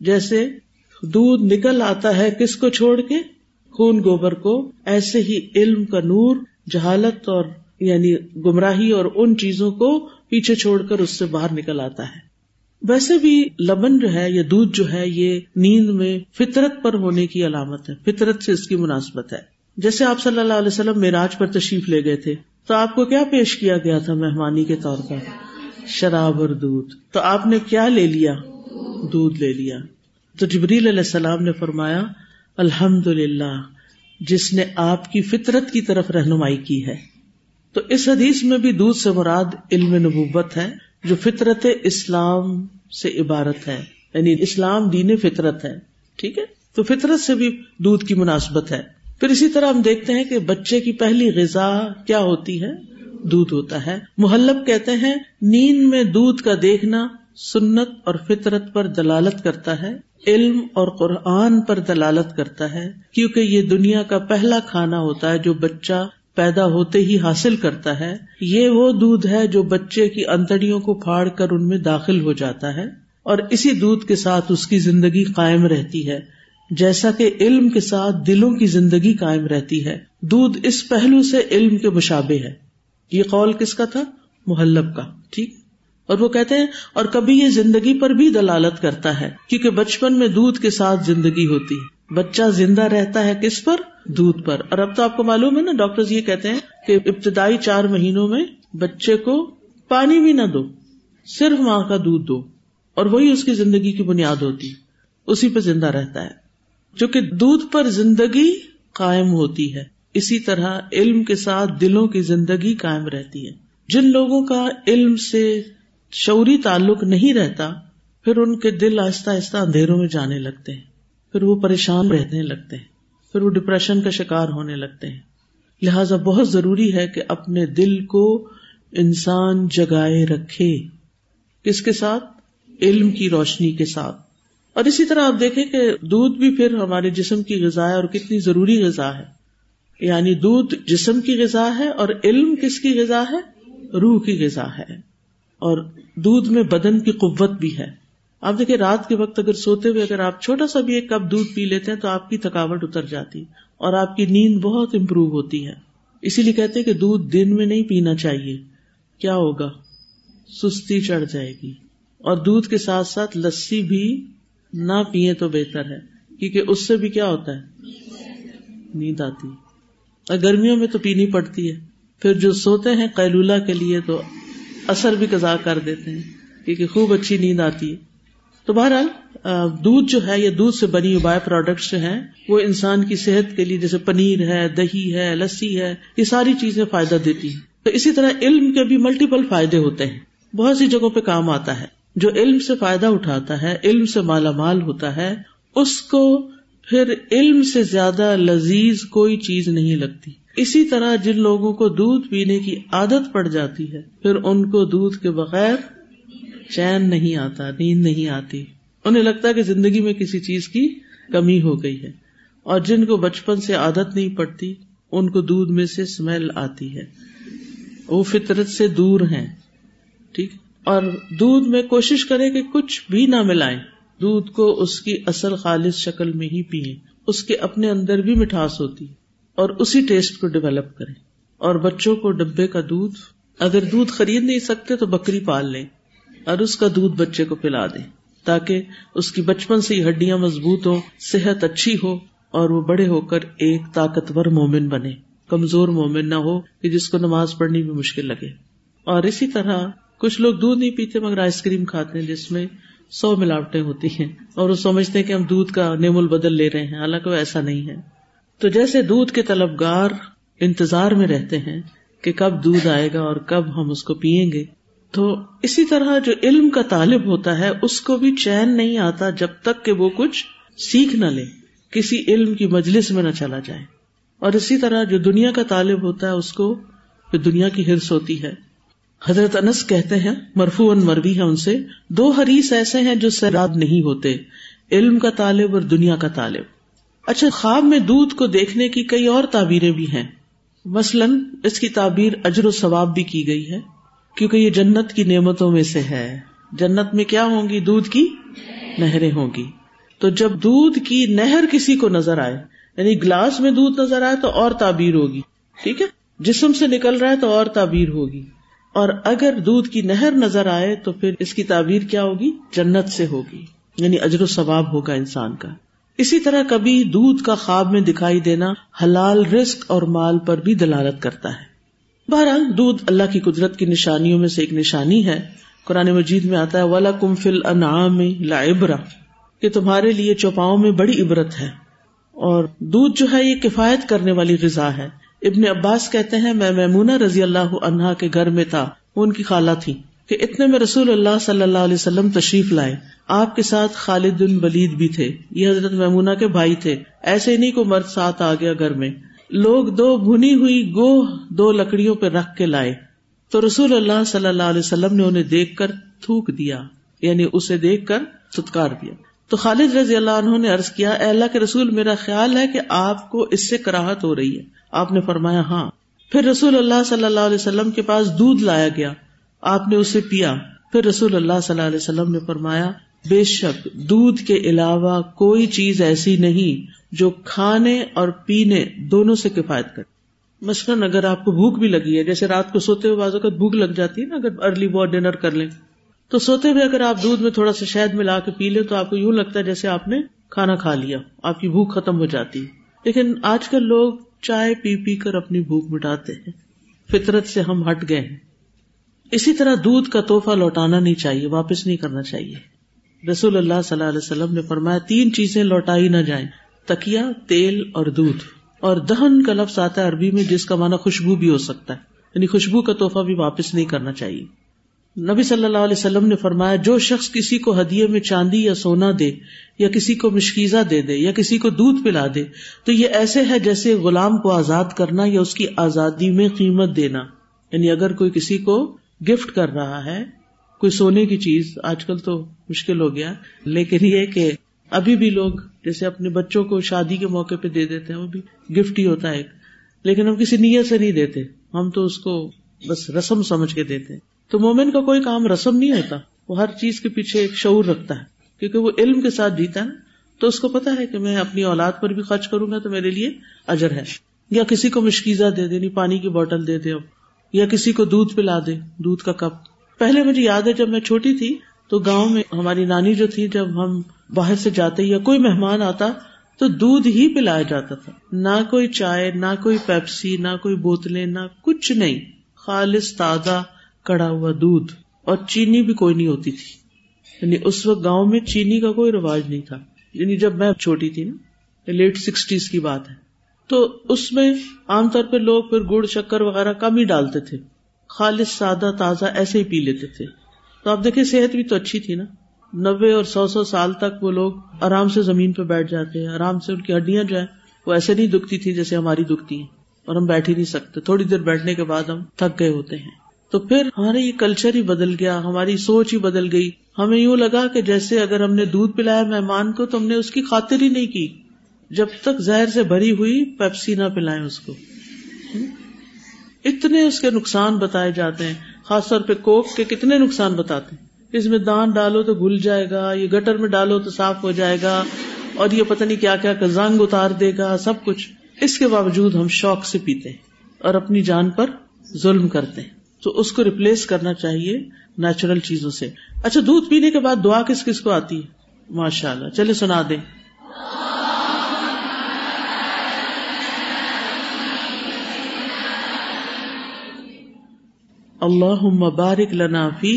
جیسے دودھ نکل آتا ہے کس کو چھوڑ کے؟ خون گوبر کو۔ ایسے ہی علم کا نور جہالت اور یعنی گمراہی اور ان چیزوں کو پیچھے چھوڑ کر اس سے باہر نکل آتا ہے۔ ویسے بھی لبن جو ہے یا دودھ جو ہے یہ نیند میں فطرت پر ہونے کی علامت ہے، فطرت سے اس کی مناسبت ہے۔ جیسے آپ صلی اللہ علیہ وسلم معراج پر تشریف لے گئے تھے تو آپ کو کیا پیش کیا گیا تھا مہمانی کے طور پر؟ شراب اور دودھ۔ تو آپ نے کیا لے لیا؟ دودھ لے لیا۔ تو جبریل علیہ السلام نے فرمایا، الحمدللہ جس نے آپ کی فطرت کی طرف رہنمائی کی ہے۔ تو اس حدیث میں بھی دودھ سے مراد علم نبوت ہے، جو فطرت اسلام سے عبارت ہے، یعنی اسلام دین فطرت ہے، ٹھیک ہے؟ تو فطرت سے بھی دودھ کی مناسبت ہے۔ پھر اسی طرح ہم دیکھتے ہیں کہ بچے کی پہلی غذا کیا ہوتی ہے؟ دودھ ہوتا ہے۔ محلب کہتے ہیں نیند میں دودھ کا دیکھنا سنت اور فطرت پر دلالت کرتا ہے، علم اور قرآن پر دلالت کرتا ہے، کیونکہ یہ دنیا کا پہلا کھانا ہوتا ہے جو بچہ پیدا ہوتے ہی حاصل کرتا ہے۔ یہ وہ دودھ ہے جو بچے کی انتڑیوں کو پھاڑ کر ان میں داخل ہو جاتا ہے، اور اسی دودھ کے ساتھ اس کی زندگی قائم رہتی ہے، جیسا کہ علم کے ساتھ دلوں کی زندگی قائم رہتی ہے۔ دودھ اس پہلو سے علم کے مشابہ ہے۔ یہ قول کس کا تھا؟ مہلب کا، ٹھیک۔ اور وہ کہتے ہیں اور کبھی یہ زندگی پر بھی دلالت کرتا ہے، کیونکہ بچپن میں دودھ کے ساتھ زندگی ہوتی ہے۔ بچہ زندہ رہتا ہے کس پر؟ دودھ پر۔ اور اب تو آپ کو معلوم ہے نا، ڈاکٹرز یہ کہتے ہیں کہ ابتدائی چار مہینوں میں بچے کو پانی بھی نہ دو، صرف ماں کا دودھ دو، اور وہی اس کی زندگی کی بنیاد ہوتی، اسی پہ زندہ رہتا ہے، چونکہ دودھ پر زندگی قائم ہوتی ہے۔ اسی طرح علم کے ساتھ دلوں کی زندگی قائم رہتی ہے۔ جن لوگوں کا علم سے شعوری تعلق نہیں رہتا، پھر ان کے دل آہستہ آہستہ اندھیروں میں جانے لگتے ہیں، پھر وہ پریشان رہنے لگتے ہیں، پھر وہ ڈپریشن کا شکار ہونے لگتے ہیں۔ لہذا بہت ضروری ہے کہ اپنے دل کو انسان جگائے رکھے، کس کے ساتھ؟ علم کی روشنی کے ساتھ۔ اور اسی طرح آپ دیکھیں کہ دودھ بھی پھر ہمارے جسم کی غذا ہے، اور کتنی ضروری غذا ہے۔ یعنی دودھ جسم کی غذا ہے، اور علم کس کی غذا ہے؟ روح کی غذا ہے۔ اور دودھ میں بدن کی قوت بھی ہے۔ آپ دیکھیں رات کے وقت اگر سوتے ہوئے اگر آپ چھوٹا سا بھی ایک کپ دودھ پی لیتے ہیں تو آپ کی تھکاوٹ اتر جاتی اور آپ کی نیند بہت امپروو ہوتی ہے۔ اسی لیے کہتے ہیں کہ دودھ دن میں نہیں پینا چاہیے، کیا ہوگا؟ سستی چڑھ جائے گی۔ اور دودھ کے ساتھ ساتھ لسی بھی نہ پیئے تو بہتر ہے، کیونکہ اس سے بھی کیا ہوتا ہے؟ نیند آتی ہے، اور گرمیوں میں تو پینی پڑتی ہے۔ پھر جو سوتے ہیں قیلولہ کے لیے تو اثر بھی قضا کر دیتے ہیں، کیونکہ خوب اچھی نیند آتی ہے۔ تو بہرحال دودھ جو ہے یا دودھ سے بنی بائی پروڈکٹس جو ہیں وہ انسان کی صحت کے لیے، جیسے پنیر ہے، دہی ہے، لسی ہے، یہ ساری چیزیں فائدہ دیتی ہیں۔ تو اسی طرح علم کے بھی ملٹیپل فائدے ہوتے ہیں، بہت سی جگہوں پہ کام آتا ہے۔ جو علم سے فائدہ اٹھاتا ہے، علم سے مالا مال ہوتا ہے، اس کو پھر علم سے زیادہ لذیذ کوئی چیز نہیں لگتی۔ اسی طرح جن لوگوں کو دودھ پینے کی عادت پڑ جاتی ہے، پھر ان کو دودھ کے بغیر چین نہیں آتا، نیند نہیں آتی، انہیں لگتا ہے کہ زندگی میں کسی چیز کی کمی ہو گئی ہے۔ اور جن کو بچپن سے عادت نہیں پڑتی، ان کو دودھ میں سے سمیل آتی ہے، وہ فطرت سے دور ہیں، ٹھیک۔ اور دودھ میں کوشش کریں کہ کچھ بھی نہ ملائیں، دودھ کو اس کی اصل خالص شکل میں ہی پیئیں، اس کے اپنے اندر بھی مٹھاس ہوتی، اور اسی ٹیسٹ کو ڈیولپ کریں۔ اور بچوں کو ڈبے کا دودھ، اگر دودھ خرید نہیں سکتے تو بکری پال لیں اور اس کا دودھ بچے کو پلا دیں، تاکہ اس کی بچپن سے ہی ہڈیاں مضبوط ہوں، صحت اچھی ہو، اور وہ بڑے ہو کر ایک طاقتور مومن بنے، کمزور مومن نہ ہو کہ جس کو نماز پڑھنی بھی مشکل لگے۔ اور اسی طرح کچھ لوگ دودھ نہیں پیتے مگر آئس کریم کھاتے ہیں، جس میں سو ملاوٹیں ہوتی ہیں، اور وہ سمجھتے ہیں کہ ہم دودھ کا نعم البدل لے رہے ہیں، حالانکہ وہ ایسا نہیں ہے۔ تو جیسے دودھ کے طلبگار انتظار میں رہتے ہیں کہ کب دودھ آئے گا اور کب ہم اس کو پیئیں گے، تو اسی طرح جو علم کا طالب ہوتا ہے اس کو بھی چین نہیں آتا جب تک کہ وہ کچھ سیکھ نہ لے، کسی علم کی مجلس میں نہ چلا جائے۔ اور اسی طرح جو دنیا کا طالب ہوتا ہے اس کو دنیا کی ہرس ہوتی ہے۔ حضرت انس کہتے ہیں، مرفوعاً مروی ہے ان سے، دو حریص ایسے ہیں جو سیراب نہیں ہوتے، علم کا طالب اور دنیا کا طالب۔ اچھا، خواب میں دودھ کو دیکھنے کی کئی اور تعبیریں بھی ہیں، مثلاً اس کی تعبیر اجر و ثواب بھی کی گئی ہے، کیونکہ یہ جنت کی نعمتوں میں سے ہے۔ جنت میں کیا ہوں گی؟ دودھ کی نہریں ہوں گی۔ تو جب دودھ کی نہر کسی کو نظر آئے، یعنی گلاس میں دودھ نظر آئے تو اور تعبیر ہوگی، ٹھیک ہے، جسم سے نکل رہا ہے تو اور تعبیر ہوگی، اور اگر دودھ کی نہر نظر آئے تو پھر اس کی تعبیر کیا ہوگی؟ جنت سے ہوگی، یعنی اجر و ثواب ہوگا انسان کا۔ اسی طرح کبھی دودھ کا خواب میں دکھائی دینا حلال رزق اور مال پر بھی دلالت کرتا ہے۔ بہرحال دودھ اللہ کی قدرت کی نشانیوں میں سے ایک نشانی ہے۔ قرآن مجید میں آتا ہے وَلَكُمْ فِي الْأَنْعَامِ لَعِبْرَةً، کہ تمہارے لیے چوپاؤں میں بڑی عبرت ہے۔ اور دودھ جو ہے یہ کفایت کرنے والی غذا ہے۔ ابن عباس کہتے ہیں، میں میمونہ رضی اللہ عنہا کے گھر میں تھا، ان کی خالہ تھی، کہ اتنے میں رسول اللہ صلی اللہ علیہ وسلم تشریف لائے، آپ کے ساتھ خالد بن ولید بھی تھے، یہ حضرت میمونہ کے بھائی تھے، ایسے ہی نہیں کوئی مرد ساتھ آ گیا گھر میں۔ لوگ دو بھنی ہوئی گوہ دو لکڑیوں پہ رکھ کے لائے، تو رسول اللہ صلی اللہ علیہ وسلم نے انہیں دیکھ کر تھوک دیا، یعنی اسے دیکھ کر ستکار دیا. تو خالد رضی اللہ عنہ نے عرض کیا, اے اللہ کے رسول, میرا خیال ہے کہ آپ کو اس سے کراہت ہو رہی ہے. آپ نے فرمایا ہاں. پھر رسول اللہ صلی اللہ علیہ وسلم کے پاس دودھ لایا گیا, آپ نے اسے پیا. پھر رسول اللہ صلی اللہ علیہ وسلم نے فرمایا, بے شک دودھ کے علاوہ کوئی چیز ایسی نہیں جو کھانے اور پینے دونوں سے کفایت کرے. مثلاً اگر آپ کو بھوک بھی لگی ہے, جیسے رات کو سوتے ہوئے بعض اوقات بھوک لگ جاتی ہے نا, اگر ارلی بور ڈنر کر لیں تو سوتے ہوئے اگر آپ دودھ میں تھوڑا سا شہد ملا کے پی لیں تو آپ کو یوں لگتا ہے جیسے آپ نے کھانا کھا لیا, آپ کی بھوک ختم ہو جاتی ہے. لیکن آج کل لوگ چائے پی پی کر اپنی بھوک مٹاتے ہیں, فطرت سے ہم ہٹ گئے ہیں. اسی طرح دودھ کا تحفہ لوٹانا نہیں چاہیے, واپس نہیں کرنا چاہیے. رسول اللہ صلی اللہ علیہ وسلم نے فرمایا, تین چیزیں لوٹائی نہ جائیں, تکیہ, تیل اور دودھ. اور دہن کا لفظ آتا ہے عربی میں جس کا معنی خوشبو بھی ہو سکتا ہے, یعنی خوشبو کا تحفہ بھی واپس نہیں کرنا چاہیے. نبی صلی اللہ علیہ وسلم نے فرمایا, جو شخص کسی کو ہدیے میں چاندی یا سونا دے, یا کسی کو مشکیزہ دے دے, یا کسی کو دودھ پلا دے, تو یہ ایسے ہے جیسے غلام کو آزاد کرنا یا اس کی آزادی میں قیمت دینا. یعنی اگر کوئی کسی کو گفٹ کر رہا ہے کوئی سونے کی چیز, آج کل تو مشکل ہو گیا, لیکن یہ کہ ابھی بھی لوگ جیسے اپنے بچوں کو شادی کے موقع پہ دے دیتے ہیں, وہ بھی گفٹ ہی ہوتا ہے, لیکن ہم کسی نیت سے نہیں دیتے, ہم تو اس کو بس رسم سمجھ کے دیتے ہیں. تو مومن کا کوئی کام رسم نہیں ہوتا, وہ ہر چیز کے پیچھے ایک شعور رکھتا ہے, کیونکہ وہ علم کے ساتھ جیتا ہے. تو اس کو پتا ہے کہ میں اپنی اولاد پر بھی خرچ کروں گا تو میرے لیے اجر ہے. یا کسی کو مشکیزہ دے دینی, پانی کی بوٹل دے دے, یا کسی کو دودھ پلا دے, دودھ کا کپ. پہلے مجھے یاد ہے جب میں چھوٹی تھی تو گاؤں میں ہماری نانی جو تھی, جب ہم باہر سے جاتے یا کوئی مہمان آتا تو دودھ ہی پلایا جاتا تھا, نہ کوئی چائے, نہ کوئی پیپسی, نہ کوئی بوتلیں, نہ کچھ نہیں, خالص تازہ کڑا ہوا دودھ. اور چینی بھی کوئی نہیں ہوتی تھی, یعنی اس وقت گاؤں میں چینی کا کوئی رواج نہیں تھا. یعنی جب میں چھوٹی تھی نا, لیٹ سکسٹیز کی بات ہے, تو اس میں عام طور پر لوگ پھر گڑ شکر وغیرہ کم ہی ڈالتے تھے, خالص سادہ تازہ ایسے ہی پی لیتے تھے. تو آپ دیکھیں صحت بھی تو اچھی تھی نا, نوے اور سو سو سال تک وہ لوگ آرام سے زمین پہ بیٹھ جاتے ہیں, آرام سے ان کی ہڈیاں جو ہیں وہ ایسے نہیں دکھتی تھی جیسے ہماری دکھتی ہیں, اور ہم بیٹھ ہی نہیں سکتے, تھوڑی دیر بیٹھنے کے بعد ہم تھک گئے ہوتے ہیں. تو پھر ہمارا یہ کلچر ہی بدل گیا, ہماری سوچ ہی بدل گئی. ہمیں یوں لگا کہ جیسے اگر ہم نے دودھ پلایا مہمان کو تو ہم نے اس کی خاطر ہی نہیں کی, جب تک زہر سے بھری ہوئی پیپسی نہ پلائیں اس کو. اتنے اس کے نقصان بتائے جاتے ہیں, خاص طور پہ کوک کے کتنے نقصان بتاتے ہیں, اس میں دان ڈالو تو گھل جائے گا, یہ گٹر میں ڈالو تو صاف ہو جائے گا, اور یہ پتہ نہیں کیا کیا کا زنگ اتار دے گا, سب کچھ. اس کے باوجود ہم شوق سے پیتے ہیں اور اپنی جان پر ظلم کرتے ہیں. تو اس کو ریپلیس کرنا چاہیے نیچرل چیزوں سے. اچھا, دودھ پینے کے بعد دعا کس کس کو آتی ہے؟ ماشاء اللہ, چلے سنا دیں. اللہم بارک لنا فی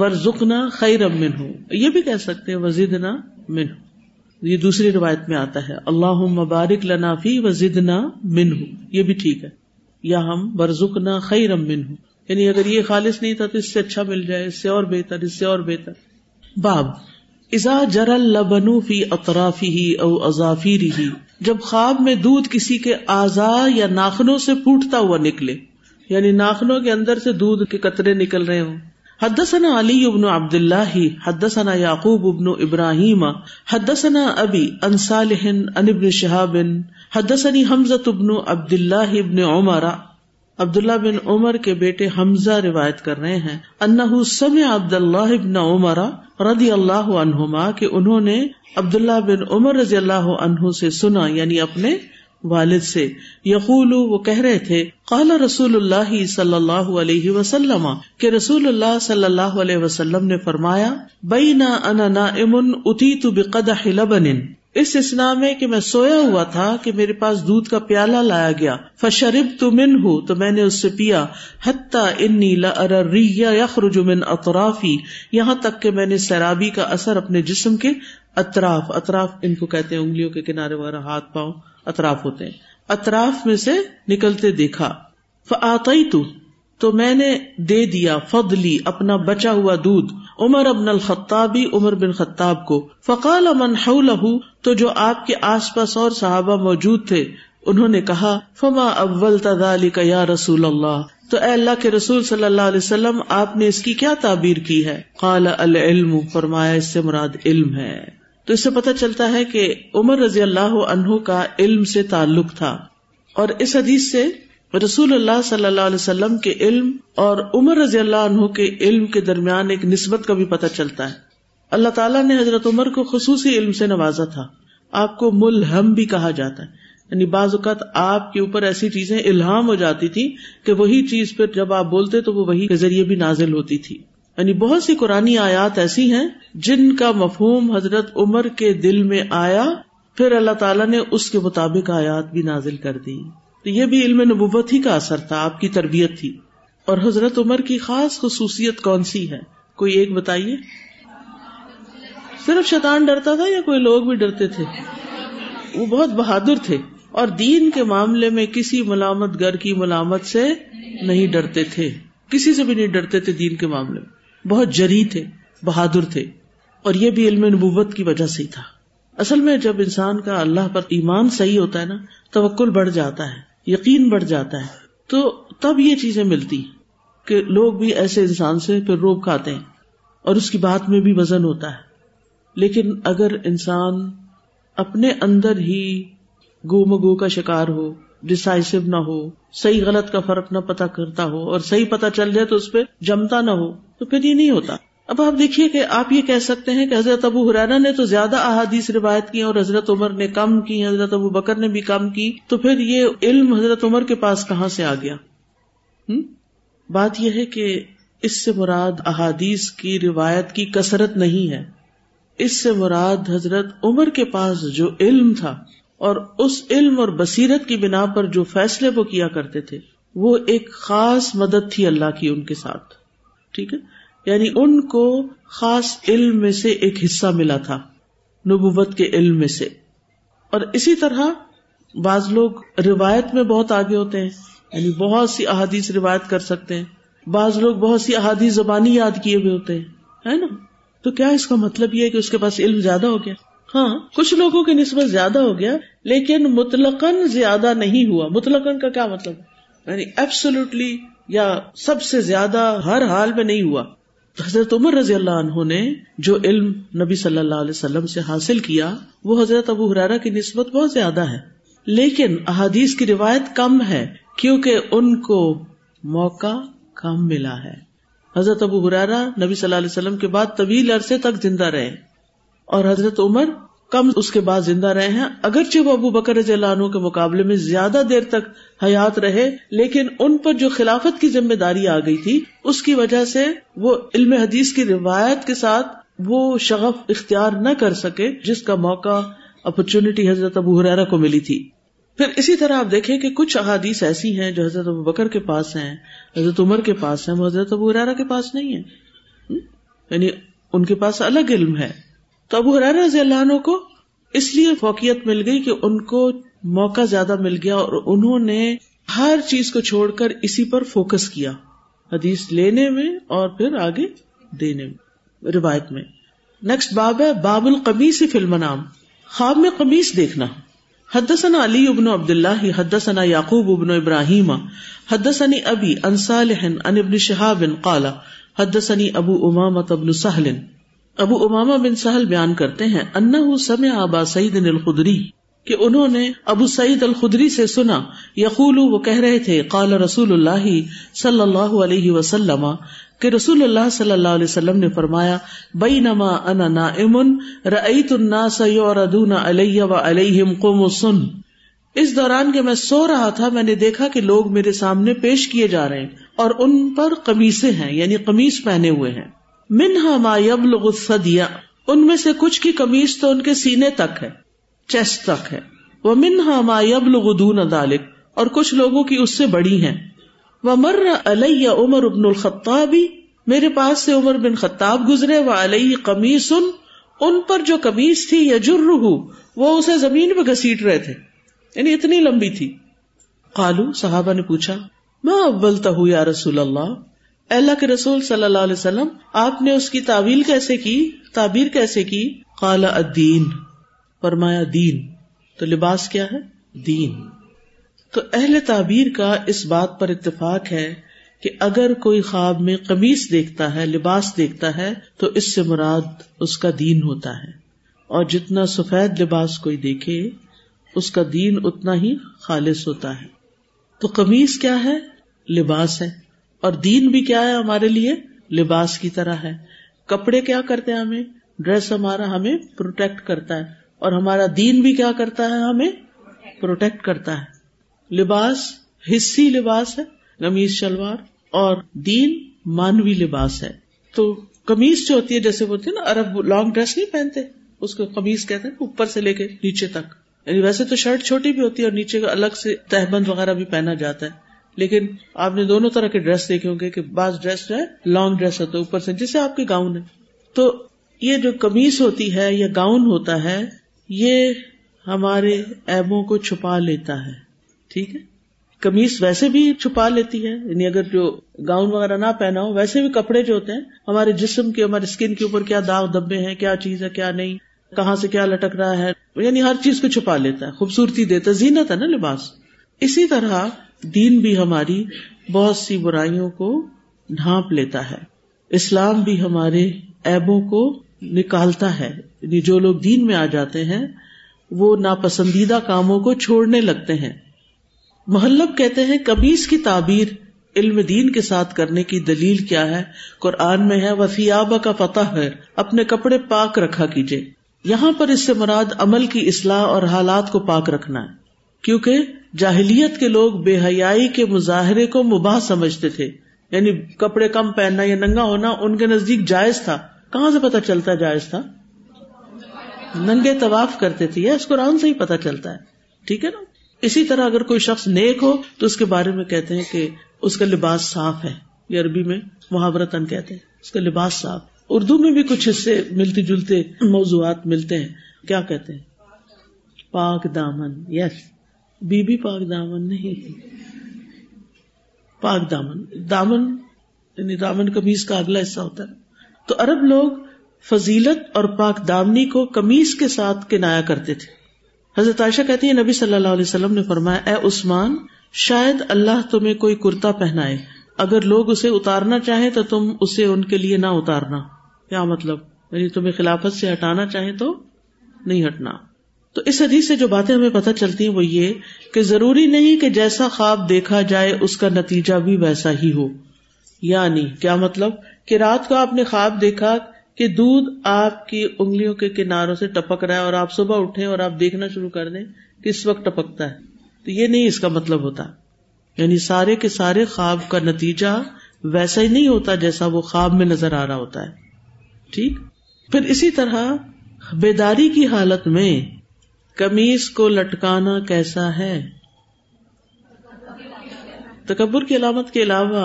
ورزقنا خیرا منہ, یہ بھی کہہ سکتے ہیں وزدنا منہ, یہ دوسری روایت میں آتا ہے اللہم بارک لنا فی وزدنا منہ, یہ بھی ٹھیک ہے. یا ہم ورزقنا خیرا منہ, یعنی اگر یہ خالص نہیں تھا تو اس سے اچھا مل جائے, اس سے اور بہتر, اس سے اور بہتر. باب اذا جرى اللبن فی اطرافه او اظافیره, جب خواب میں دودھ کسی کے اعضاء یا ناخنوں سے پھوٹتا ہوا نکلے, یعنی ناخنوں کے اندر سے دودھ کے قطرے نکل رہے ہوں. حدثنا علی ابن عبد اللہ حدثنا یعقوب ابن ابراہیم حدثنا ابی عن صالح عن ابن شہاب حدثنی حمزہ ابن عبد اللہ ابن عمر, عبداللہ بن عمر کے بیٹے حمزہ روایت کر رہے ہیں, انہ سمع عبداللہ ابن عمر رضی اللہ عنہما, کہ انہوں نے عبداللہ بن عمر رضی اللہ عنہ سے سنا, یعنی اپنے والد سے. یقول, وہ کہہ رہے تھے, قال رسول اللہ صلی اللہ علیہ وسلم, کہ رسول اللہ صلی اللہ علیہ وسلم نے فرمایا, بین انا نائم اتیت بقدح لبن, اس اسنا میں کہ میں سویا ہوا تھا کہ میرے پاس دودھ کا پیالہ لایا گیا, فشربت منہ, تو میں نے اس سے پیا, حتی انی لأری الریہ یخرج من اطرافی, یہاں تک کہ میں نے سرابی کا اثر اپنے جسم کے اطراف, اطراف ان کو کہتے ہیں انگلیوں کے کنارے وغیرہ, ہاتھ پاؤں اطراف ہوتے ہیں, اطراف میں سے نکلتے دیکھا. فآتیت, تو میں نے دے دیا, فضلی, اپنا بچا ہوا دودھ, عمر ابن الخطابی, عمر بن خطاب کو. فقال من حولہ, تو جو آپ کے آس پاس اور صحابہ موجود تھے انہوں نے کہا, فما اولت ذلك یا رسول اللہ, تو اے اللہ کے رسول صلی اللہ علیہ وسلم آپ نے اس کی کیا تعبیر کی ہے؟ قال العلم، فرمایا اس سے مراد علم ہے۔ تو اس سے پتہ چلتا ہے کہ عمر رضی اللہ عنہ کا علم سے تعلق تھا، اور اس حدیث سے رسول اللہ صلی اللہ علیہ وسلم کے علم اور عمر رضی اللہ عنہ کے علم کے درمیان ایک نسبت کا بھی پتہ چلتا ہے۔ اللہ تعالیٰ نے حضرت عمر کو خصوصی علم سے نوازا تھا، آپ کو ملہم بھی کہا جاتا ہے، یعنی بعض اوقات آپ کے اوپر ایسی چیزیں الہام ہو جاتی تھی کہ وہی چیز پھر جب آپ بولتے تو وہ وہی کے ذریعے بھی نازل ہوتی تھی۔ یعنی بہت سی قرآنی آیات ایسی ہیں جن کا مفہوم حضرت عمر کے دل میں آیا، پھر اللہ تعالیٰ نے اس کے مطابق آیات بھی نازل کر دی۔ تو یہ بھی علم نبوت ہی کا اثر تھا، آپ کی تربیت تھی۔ اور حضرت عمر کی خاص خصوصیت کون سی ہے؟ کوئی ایک بتائیے۔ صرف شیطان ڈرتا تھا یا کوئی لوگ بھی ڈرتے تھے؟ وہ بہت بہادر تھے اور دین کے معاملے میں کسی ملامت گر کی ملامت سے نہیں ڈرتے تھے، کسی سے بھی نہیں ڈرتے تھے دین کے معاملے میں، بہت جری تھے، بہادر تھے، اور یہ بھی علم نبوت کی وجہ سے تھا۔ اصل میں جب انسان کا اللہ پر ایمان صحیح ہوتا ہے نا، توکل بڑھ جاتا ہے، یقین بڑھ جاتا ہے، تو تب یہ چیزیں ملتی کہ لوگ بھی ایسے انسان سے پھر روب کھاتے ہیں اور اس کی بات میں بھی وزن ہوتا ہے۔ لیکن اگر انسان اپنے اندر ہی گو مگو کا شکار ہو، ڈسائسو نہ ہو، صحیح غلط کا فرق نہ پتہ کرتا ہو، اور صحیح پتہ چل جائے تو اس پہ جمتا نہ ہو، تو پھر یہ نہیں ہوتا۔ اب آپ دیکھیے کہ آپ یہ کہہ سکتے ہیں کہ حضرت ابو ہریرہ نے تو زیادہ احادیث روایت کی اور حضرت عمر نے کم کی، حضرت ابو بکر نے بھی کم کی، تو پھر یہ علم حضرت عمر کے پاس کہاں سے آ گیا؟ بات یہ ہے کہ اس سے مراد احادیث کی روایت کی کثرت نہیں ہے، اس سے مراد حضرت عمر کے پاس جو علم تھا اور اس علم اور بصیرت کی بنا پر جو فیصلے وہ کیا کرتے تھے، وہ ایک خاص مدد تھی اللہ کی ان کے ساتھ۔ ٹھیک ہے، یعنی ان کو خاص علم میں سے ایک حصہ ملا تھا، نبوت کے علم میں سے۔ اور اسی طرح بعض لوگ روایت میں بہت آگے ہوتے ہیں، یعنی بہت سی احادیث روایت کر سکتے ہیں، بعض لوگ بہت سی احادیث زبانی یاد کیے ہوئے ہوتے ہیں، ہے نا؟ تو کیا اس کا مطلب یہ ہے کہ اس کے پاس علم زیادہ ہو گیا؟ ہاں، کچھ لوگوں کی نسبت زیادہ ہو گیا، لیکن مطلقاً زیادہ نہیں ہوا۔ مطلقاً کا کیا مطلب ہے؟ یعنی ایبسولوٹلی یا سب سے زیادہ ہر حال میں نہیں ہوا۔ حضرت عمر رضی اللہ عنہ نے جو علم نبی صلی اللہ علیہ وسلم سے حاصل کیا، وہ حضرت ابو ہریرہ کی نسبت بہت زیادہ ہے، لیکن احادیث کی روایت کم ہے کیونکہ ان کو موقع کم ملا ہے۔ حضرت ابو ہریرہ نبی صلی اللہ علیہ وسلم کے بعد طویل عرصے تک زندہ رہے، اور حضرت عمر کم اس کے بعد زندہ رہے ہیں، اگرچہ وہ ابو بکر رضی اللہ عنہ کے مقابلے میں زیادہ دیر تک حیات رہے، لیکن ان پر جو خلافت کی ذمہ داری آ گئی تھی، اس کی وجہ سے وہ علم حدیث کی روایت کے ساتھ وہ شغف اختیار نہ کر سکے جس کا موقع، اپرچونٹی حضرت ابو ہریرہ کو ملی تھی۔ پھر اسی طرح آپ دیکھیں کہ کچھ احادیث ایسی ہیں جو حضرت ابو بکر کے پاس ہیں، حضرت عمر کے پاس ہیں، وہ حضرت ابو ہریرہ کے پاس نہیں ہیں، یعنی ان کے پاس الگ علم ہے۔ تو ابو ہریرہ رضی اللہ عنہ کو اس لیے فوقیت مل گئی کہ ان کو موقع زیادہ مل گیا، اور انہوں نے ہر چیز کو چھوڑ کر اسی پر فوکس کیا، حدیث لینے میں اور پھر آگے دینے میں، روایت میں۔ نیکسٹ باب ہے باب القمیس فی المنام، خواب میں قمیص دیکھنا۔ حدثنا علی بن عبد اللہ حدثنا یعقوب بن ابراہیم حدثنی ابی عن صالح عن ابن شہاب قال حدثنی ابو امامہ بن سہل، ابو امامہ بن سہل بیان کرتے ہیں، انہ سمع ابا سعید الخدری، کہ انہوں نے ابو سعید الخدری سے سنا، یقول، وہ کہہ رہے تھے، قال رسول اللہ صلی اللہ علیہ وسلم، کہ رسول اللہ صلی اللہ علیہ وسلم نے فرمایا، بینما انا نائم رأیت الناس یعرضون علی وعلیہم قمص، اس دوران کہ میں سو رہا تھا میں نے دیکھا کہ لوگ میرے سامنے پیش کیے جا رہے ہیں اور ان پر قمیصیں ہیں، یعنی قمیص پہنے ہوئے ہیں، منہا ما یبلغ الثدی، ان میں سے کچھ کی قمیص تو ان کے سینے تک ہے، چیسٹ تک ہے، ومنہا ما یبلغ دون ذلک، اور کچھ لوگوں کی اس سے بڑی ہیں، ومر علی عمر بن الخطاب، میرے پاس سے عمر بن خطاب گزرے، وعلیہ قمیص، ان پر جو قمیص تھی، یجرہ، وہ اسے زمین پہ گھسیٹ رہے تھے، یعنی اتنی لمبی تھی۔ قالو، صحابہ نے پوچھا، ما اولتہ یا رسول اللہ، اللہ کے رسول صلی اللہ علیہ وسلم آپ نے اس کی تعویل کیسے کی، تعبیر کیسے کی؟ قال الدین، فرمایا دین، تو لباس کیا ہے؟ دین۔ تو اہل تعبیر کا اس بات پر اتفاق ہے کہ اگر کوئی خواب میں قمیص دیکھتا ہے، لباس دیکھتا ہے، تو اس سے مراد اس کا دین ہوتا ہے، اور جتنا سفید لباس کوئی دیکھے اس کا دین اتنا ہی خالص ہوتا ہے۔ تو قمیص کیا ہے؟ لباس ہے، اور دین بھی کیا ہے ہمارے لیے؟ لباس کی طرح ہے۔ کپڑے کیا کرتے ہیں ہمیں؟ ڈریس ہمارا ہمیں پروٹیکٹ کرتا ہے، اور ہمارا دین بھی کیا کرتا ہے؟ ہمیں پروٹیکٹ کرتا ہے۔ لباس حصی لباس ہے، قمیص شلوار، اور دین مانوی لباس ہے۔ تو قمیص جو ہوتی ہے، جیسے بولتے ہیں نا عرب لانگ ڈریس نہیں پہنتے، اس کو قمیص کہتے ہیں، اوپر سے لے کے نیچے تک، یعنی ویسے تو شرٹ چھوٹی بھی ہوتی ہے اور نیچے کا الگ سے تہبند وغیرہ بھی پہنا جاتا ہے، لیکن آپ نے دونوں طرح کے ڈریس دیکھے ہوں گے کہ بعض ڈریس جو ہے لانگ ڈریس ہوتا ہے اوپر سے، جسے آپ کے گاؤن ہے۔ تو یہ جو قمیص ہوتی ہے یا گاؤن ہوتا ہے، یہ ہمارے عیبوں کو چھپا لیتا ہے، ٹھیک ہے۔ قمیص ویسے بھی چھپا لیتی ہے، یعنی اگر جو گاؤن وغیرہ نہ پہنا ہو، ویسے بھی کپڑے جو ہوتے ہیں ہمارے جسم کے، ہمارے اسکن کے اوپر کیا داغ دھبے ہیں، کیا چیز ہے کیا نہیں، کہاں سے کیا لٹک رہا ہے، یعنی ہر چیز کو چھپا لیتا ہے، خوبصورتی دیتا ہے، زینت ہے نا لباس۔ اسی طرح دین بھی ہماری بہت سی برائیوں کو ڈھانپ لیتا ہے، اسلام بھی ہمارے عیبوں کو نکالتا ہے، یعنی جو لوگ دین میں آ جاتے ہیں وہ ناپسندیدہ کاموں کو چھوڑنے لگتے ہیں۔ مہلب کہتے ہیں قمیص کی تعبیر علم دین کے ساتھ کرنے کی دلیل کیا ہے؟ قرآن میں ہے وفیابہ کا فتح ہے، اپنے کپڑے پاک رکھا کیجیے۔ یہاں پر اس سے مراد عمل کی اصلاح اور حالات کو پاک رکھنا ہے، کیونکہ جاہلیت کے لوگ بے حیائی کے مظاہرے کو مباح سمجھتے تھے، یعنی کپڑے کم پہننا یا ننگا ہونا ان کے نزدیک جائز تھا۔ کہاں سے پتہ چلتا جائز تھا؟ ننگے طواف کرتے تھے، یا اس قرآن سے ہی پتہ چلتا ہے، ٹھیک ہے نا۔ اسی طرح اگر کوئی شخص نیک ہو تو اس کے بارے میں کہتے ہیں کہ اس کا لباس صاف ہے، یہ عربی میں محاورتاً کہتے ہیں اس کا لباس صاف۔ اردو میں بھی کچھ حصے ملتے جلتے موضوعات ملتے ہیں، کیا کہتے ہیں؟ پاک دامن، یس، بی بی پاک دامن نہیں، پاک دامن، دامن یعنی دامن قمیص کا اگلا حصہ ہوتا ہے۔ تو عرب لوگ فضیلت اور پاک دامنی کو قمیص کے ساتھ کنایا کرتے تھے۔ حضرت عائشہ کہتی ہے نبی صلی اللہ علیہ وسلم نے فرمایا، اے عثمان، شاید اللہ تمہیں کوئی کرتا پہنائے، اگر لوگ اسے اتارنا چاہیں تو تم اسے ان کے لیے نہ اتارنا۔ کیا مطلب؟ یعنی تمہیں خلافت سے ہٹانا چاہیں تو نہیں ہٹنا۔ تو اس حدیث سے جو باتیں ہمیں پتہ چلتی ہیں وہ یہ کہ ضروری نہیں کہ جیسا خواب دیکھا جائے اس کا نتیجہ بھی ویسا ہی ہو۔ یعنی کیا مطلب؟ کہ رات کو آپ نے خواب دیکھا کہ دودھ آپ کی انگلیوں کے کناروں سے ٹپک رہا ہے، اور آپ صبح اٹھیں اور آپ دیکھنا شروع کر دیں کہ اس وقت ٹپکتا ہے، تو یہ نہیں اس کا مطلب ہوتا۔ یعنی سارے کے سارے خواب کا نتیجہ ویسا ہی نہیں ہوتا جیسا وہ خواب میں نظر آ رہا ہوتا ہے، ٹھیک۔ پھر اسی طرح بیداری کی حالت میں قمیص کو لٹکانا کیسا ہے؟ تکبر کی علامت کے علاوہ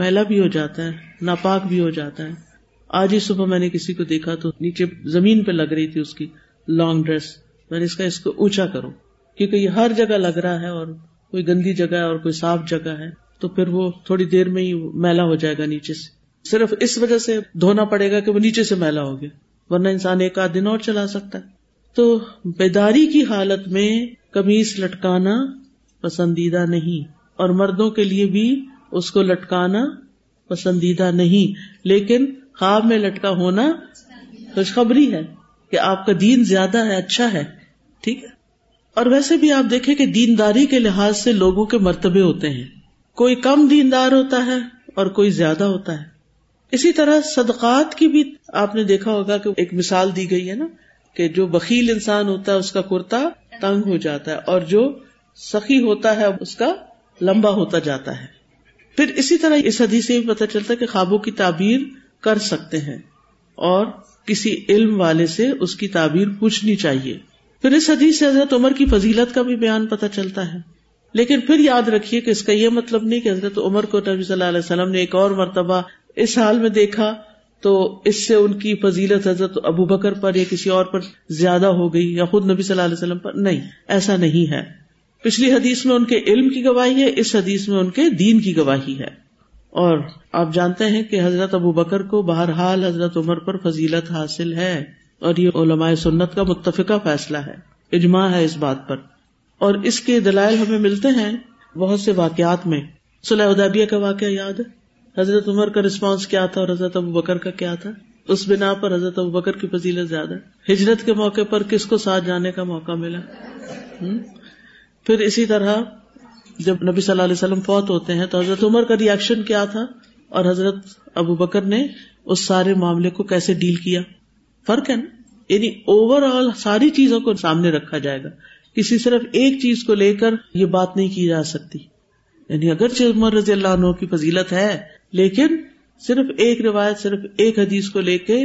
میلا بھی ہو جاتا ہے، ناپاک بھی ہو جاتا ہے۔ آج ہی صبح میں نے کسی کو دیکھا تو نیچے زمین پہ لگ رہی تھی اس کی لانگ ڈریس، میں نے اس کا اس کو اونچا کرو، کیونکہ یہ ہر جگہ لگ رہا ہے، اور کوئی گندی جگہ ہے اور کوئی صاف جگہ ہے، تو پھر وہ تھوڑی دیر میں ہی میلا ہو جائے گا نیچے سے۔ صرف اس وجہ سے دھونا پڑے گا کہ وہ نیچے سے میلا ہو گیا، ورنہ انسان ایک آدھ دن اور چلا سکتا ہے۔ تو بیداری کی حالت میں قمیص لٹکانا پسندیدہ نہیں، اور مردوں کے لیے بھی اس کو لٹکانا پسندیدہ نہیں، لیکن خواب میں لٹکا ہونا خوشخبری ہے کہ آپ کا دین زیادہ ہے، اچھا ہے، ٹھیک ہے۔ اور ویسے بھی آپ دیکھیں کہ دینداری کے لحاظ سے لوگوں کے مرتبے ہوتے ہیں، کوئی کم دیندار ہوتا ہے اور کوئی زیادہ ہوتا ہے۔ اسی طرح صدقات کی بھی آپ نے دیکھا ہوگا کہ ایک مثال دی گئی ہے نا، کہ جو بخیل انسان ہوتا ہے اس کا کرتا تنگ ہو جاتا ہے، اور جو سخی ہوتا ہے اس کا لمبا ہوتا جاتا ہے۔ پھر اسی طرح اس حدیث سے بھی پتہ چلتا ہے کہ خوابوں کی تعبیر کر سکتے ہیں، اور کسی علم والے سے اس کی تعبیر پوچھنی چاہیے۔ پھر اس حدیث سے حضرت عمر کی فضیلت کا بھی بیان پتہ چلتا ہے، لیکن پھر یاد رکھیے کہ اس کا یہ مطلب نہیں کہ حضرت عمر کو نبی صلی اللہ علیہ وسلم نے ایک اور مرتبہ اس حال میں دیکھا تو اس سے ان کی فضیلت حضرت ابو بکر پر یا کسی اور پر زیادہ ہو گئی، یا خود نبی صلی اللہ علیہ وسلم پر، نہیں، ایسا نہیں ہے۔ پچھلی حدیث میں ان کے علم کی گواہی ہے، اس حدیث میں ان کے دین کی گواہی ہے۔ اور آپ جانتے ہیں کہ حضرت ابو بکر کو بہرحال حضرت عمر پر فضیلت حاصل ہے، اور یہ علماء سنت کا متفقہ فیصلہ ہے، اجماع ہے اس بات پر۔ اور اس کے دلائل ہمیں ملتے ہیں بہت سے واقعات میں۔ صلح حدیبیہ کا واقعہ یاد ہے؟ حضرت عمر کا رسپانس کیا تھا اور حضرت ابو بکر کا کیا تھا؟ اس بنا پر حضرت ابو بکر کی فضیلت زیادہ ہے. ہجرت کے موقع پر کس کو ساتھ جانے کا موقع ملا؟ پھر اسی طرح جب نبی صلی اللہ علیہ وسلم فوت ہوتے ہیں تو حضرت عمر کا ری ایکشن کیا تھا اور حضرت ابو بکر نے اس سارے معاملے کو کیسے ڈیل کیا؟ فرق ہے نا. یعنی اوور آل ساری چیزوں کو سامنے رکھا جائے گا، کسی صرف ایک چیز کو لے کر یہ بات نہیں کی جا سکتی. یعنی اگرچہ عمر رضی اللہ عنہ کی فضیلت ہے، لیکن صرف ایک روایت، صرف ایک حدیث کو لے کے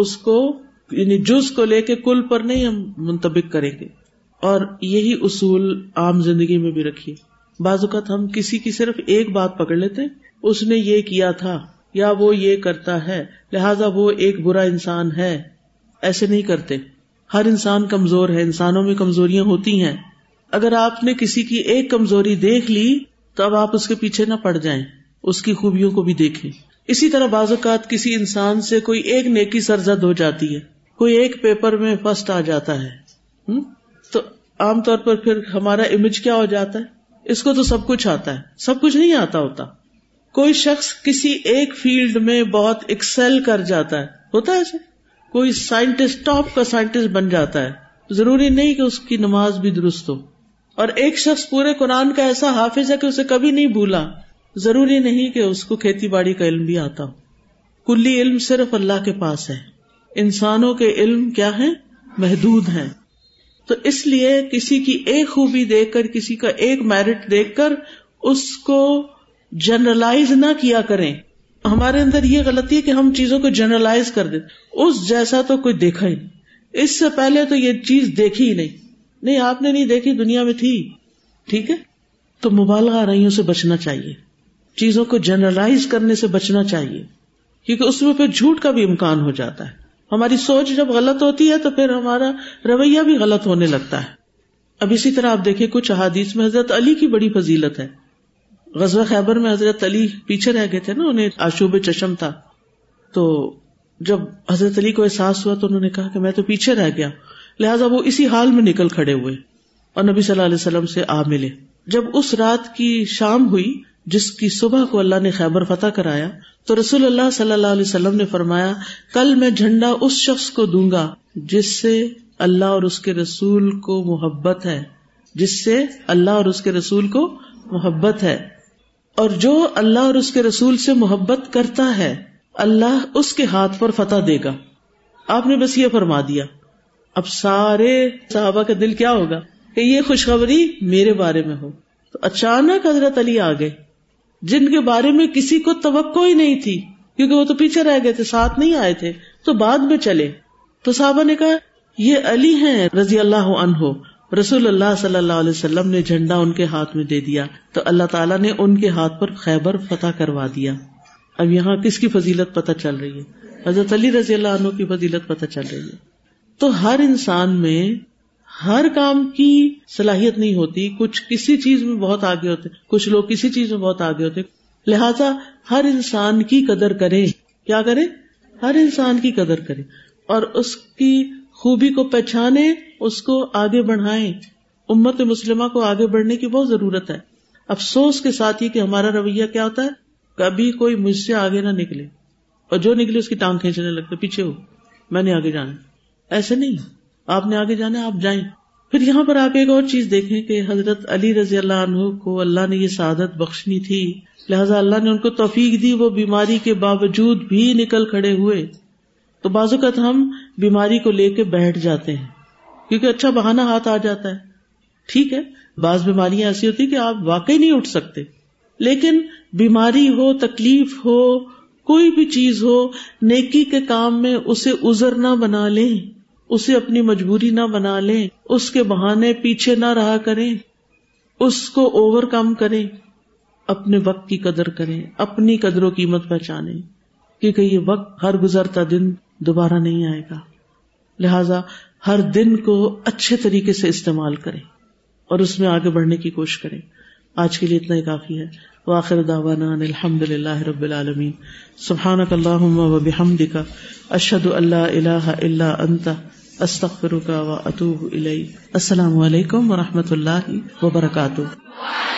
اس کو یعنی جز کو لے کے کل پر نہیں ہم منطبق کریں گے. اور یہی اصول عام زندگی میں بھی رکھیے. بعض اوقات ہم کسی کی صرف ایک بات پکڑ لیتے، اس نے یہ کیا تھا یا وہ یہ کرتا ہے لہٰذا وہ ایک برا انسان ہے. ایسے نہیں کرتے. ہر انسان کمزور ہے، انسانوں میں کمزوریاں ہوتی ہیں. اگر آپ نے کسی کی ایک کمزوری دیکھ لی تو اب آپ اس کے پیچھے نہ پڑ جائیں، اس کی خوبیوں کو بھی دیکھیں. اسی طرح بعض اوقات کسی انسان سے کوئی ایک نیکی سرزد ہو جاتی ہے، کوئی ایک پیپر میں فرسٹ آ جاتا ہے، تو عام طور پر پھر ہمارا امیج کیا ہو جاتا ہے، اس کو تو سب کچھ آتا ہے. سب کچھ نہیں آتا ہوتا. کوئی شخص کسی ایک فیلڈ میں بہت ایکسل کر جاتا ہے، ہوتا ہے ایسے. کوئی سائنٹسٹ ٹاپ کا سائنٹسٹ بن جاتا ہے، ضروری نہیں کہ اس کی نماز بھی درست ہو. اور ایک شخص پورے قرآن کا ایسا حافظ ہے کہ اسے کبھی نہیں بھولا، ضروری نہیں کہ اس کو کھیتی باڑی کا علم بھی آتا ہو. کلی علم صرف اللہ کے پاس ہے، انسانوں کے علم کیا ہیں؟ محدود ہیں. تو اس لیے کسی کی ایک خوبی دیکھ کر، کسی کا ایک میرٹ دیکھ کر اس کو جنرلائز نہ کیا کریں. ہمارے اندر یہ غلطی ہے کہ ہم چیزوں کو جنرلائز کر دیں. اس جیسا تو کوئی دیکھا ہی نہیں، اس سے پہلے تو یہ چیز دیکھی ہی نہیں. نہیں، آپ نے نہیں دیکھی، دنیا میں تھی. ٹھیک ہے، تو مبالغہ آرائیوں سے بچنا چاہیے، چیزوں کو جنرلائز کرنے سے بچنا چاہیے، کیونکہ اس میں پھر جھوٹ کا بھی امکان ہو جاتا ہے. ہماری سوچ جب غلط ہوتی ہے تو پھر ہمارا رویہ بھی غلط ہونے لگتا ہے. اب اسی طرح آپ دیکھیں کچھ احادیث میں حضرت علی کی بڑی فضیلت ہے. غزوہ خیبر میں حضرت علی پیچھے رہ گئے تھے نا، انہیں آشوب چشم تھا. تو جب حضرت علی کو احساس ہوا تو انہوں نے کہا کہ میں تو پیچھے رہ گیا، لہٰذا وہ اسی حال میں نکل کھڑے ہوئے اور نبی صلی اللہ علیہ وسلم سے آ ملے. جب اس رات کی شام ہوئی جس کی صبح کو اللہ نے خیبر فتح کرایا، تو رسول اللہ صلی اللہ علیہ وسلم نے فرمایا کل میں جھنڈا اس شخص کو دوں گا جس سے اللہ اور اس کے رسول کو محبت ہے، جس سے اللہ اور اس کے رسول کو محبت ہے اور جو اللہ اور اس کے رسول سے محبت کرتا ہے اللہ اس کے ہاتھ پر فتح دے گا. آپ نے بس یہ فرما دیا. اب سارے صحابہ کا دل کیا ہوگا کہ یہ خوشخبری میرے بارے میں ہو. تو اچانک حضرت علی آ گئے، جن کے بارے میں کسی کو توقع ہی نہیں تھی، کیونکہ وہ تو پیچھے رہ گئے تھے، ساتھ نہیں آئے تھے، تو بعد میں چلے. تو صحابہ نے کہا یہ علی ہیں رضی اللہ عنہ. رسول اللہ صلی اللہ علیہ وسلم نے جھنڈا ان کے ہاتھ میں دے دیا تو اللہ تعالیٰ نے ان کے ہاتھ پر خیبر فتح کروا دیا. اب یہاں کس کی فضیلت پتہ چل رہی ہے؟ حضرت علی رضی اللہ عنہ کی فضیلت پتہ چل رہی ہے. تو ہر انسان میں ہر کام کی صلاحیت نہیں ہوتی، کچھ کسی چیز میں بہت آگے ہوتے، کچھ لوگ کسی چیز میں بہت آگے ہوتے. لہذا ہر انسان کی قدر کریں. کیا کریں؟ ہر انسان کی قدر کریں اور اس کی خوبی کو پہچانے، اس کو آگے بڑھائیں. امت مسلمہ کو آگے بڑھنے کی بہت ضرورت ہے. افسوس کے ساتھ یہ کہ ہمارا رویہ کیا ہوتا ہے، کبھی کوئی مجھ سے آگے نہ نکلے اور جو نکلے اس کی ٹانگ کھینچنے لگتے، پیچھے ہو، میں نے آگے جانا. ایسے نہیں، آپ نے آگے جانا، آپ جائیں. پھر یہاں پر آپ ایک اور چیز دیکھیں کہ حضرت علی رضی اللہ عنہ کو اللہ نے یہ سعادت بخشنی تھی، لہٰذا اللہ نے ان کو توفیق دی، وہ بیماری کے باوجود بھی نکل کھڑے ہوئے. تو بعض اوقات ہم بیماری کو لے کے بیٹھ جاتے ہیں کیونکہ اچھا بہانہ ہاتھ آ جاتا ہے. ٹھیک ہے، بعض بیماریاں ایسی ہوتی کہ آپ واقعی نہیں اٹھ سکتے، لیکن بیماری ہو، تکلیف ہو، کوئی بھی چیز ہو، نیکی کے کام میں اسے عذر نہ بنا لیں، اسے اپنی مجبوری نہ بنا لیں، اس کے بہانے پیچھے نہ رہا کریں، اس کو اوور کم کریں. اپنے وقت کی قدر کریں، اپنی قدر و قیمت پہچانیں، کیونکہ یہ وقت ہر گزرتا دن دوبارہ نہیں آئے گا. لہذا ہر دن کو اچھے طریقے سے استعمال کریں اور اس میں آگے بڑھنے کی کوشش کریں. آج کے لیے اتنا ہی کافی ہے. وآخر دعوانا ان الحمدللہ رب العالمین. سبحانک اللہم وبحمدک، اشہد ان لا الہ الا انت، استغفرک واتوب الیک. السلام علیکم ورحمۃ اللہ وبرکاتہ.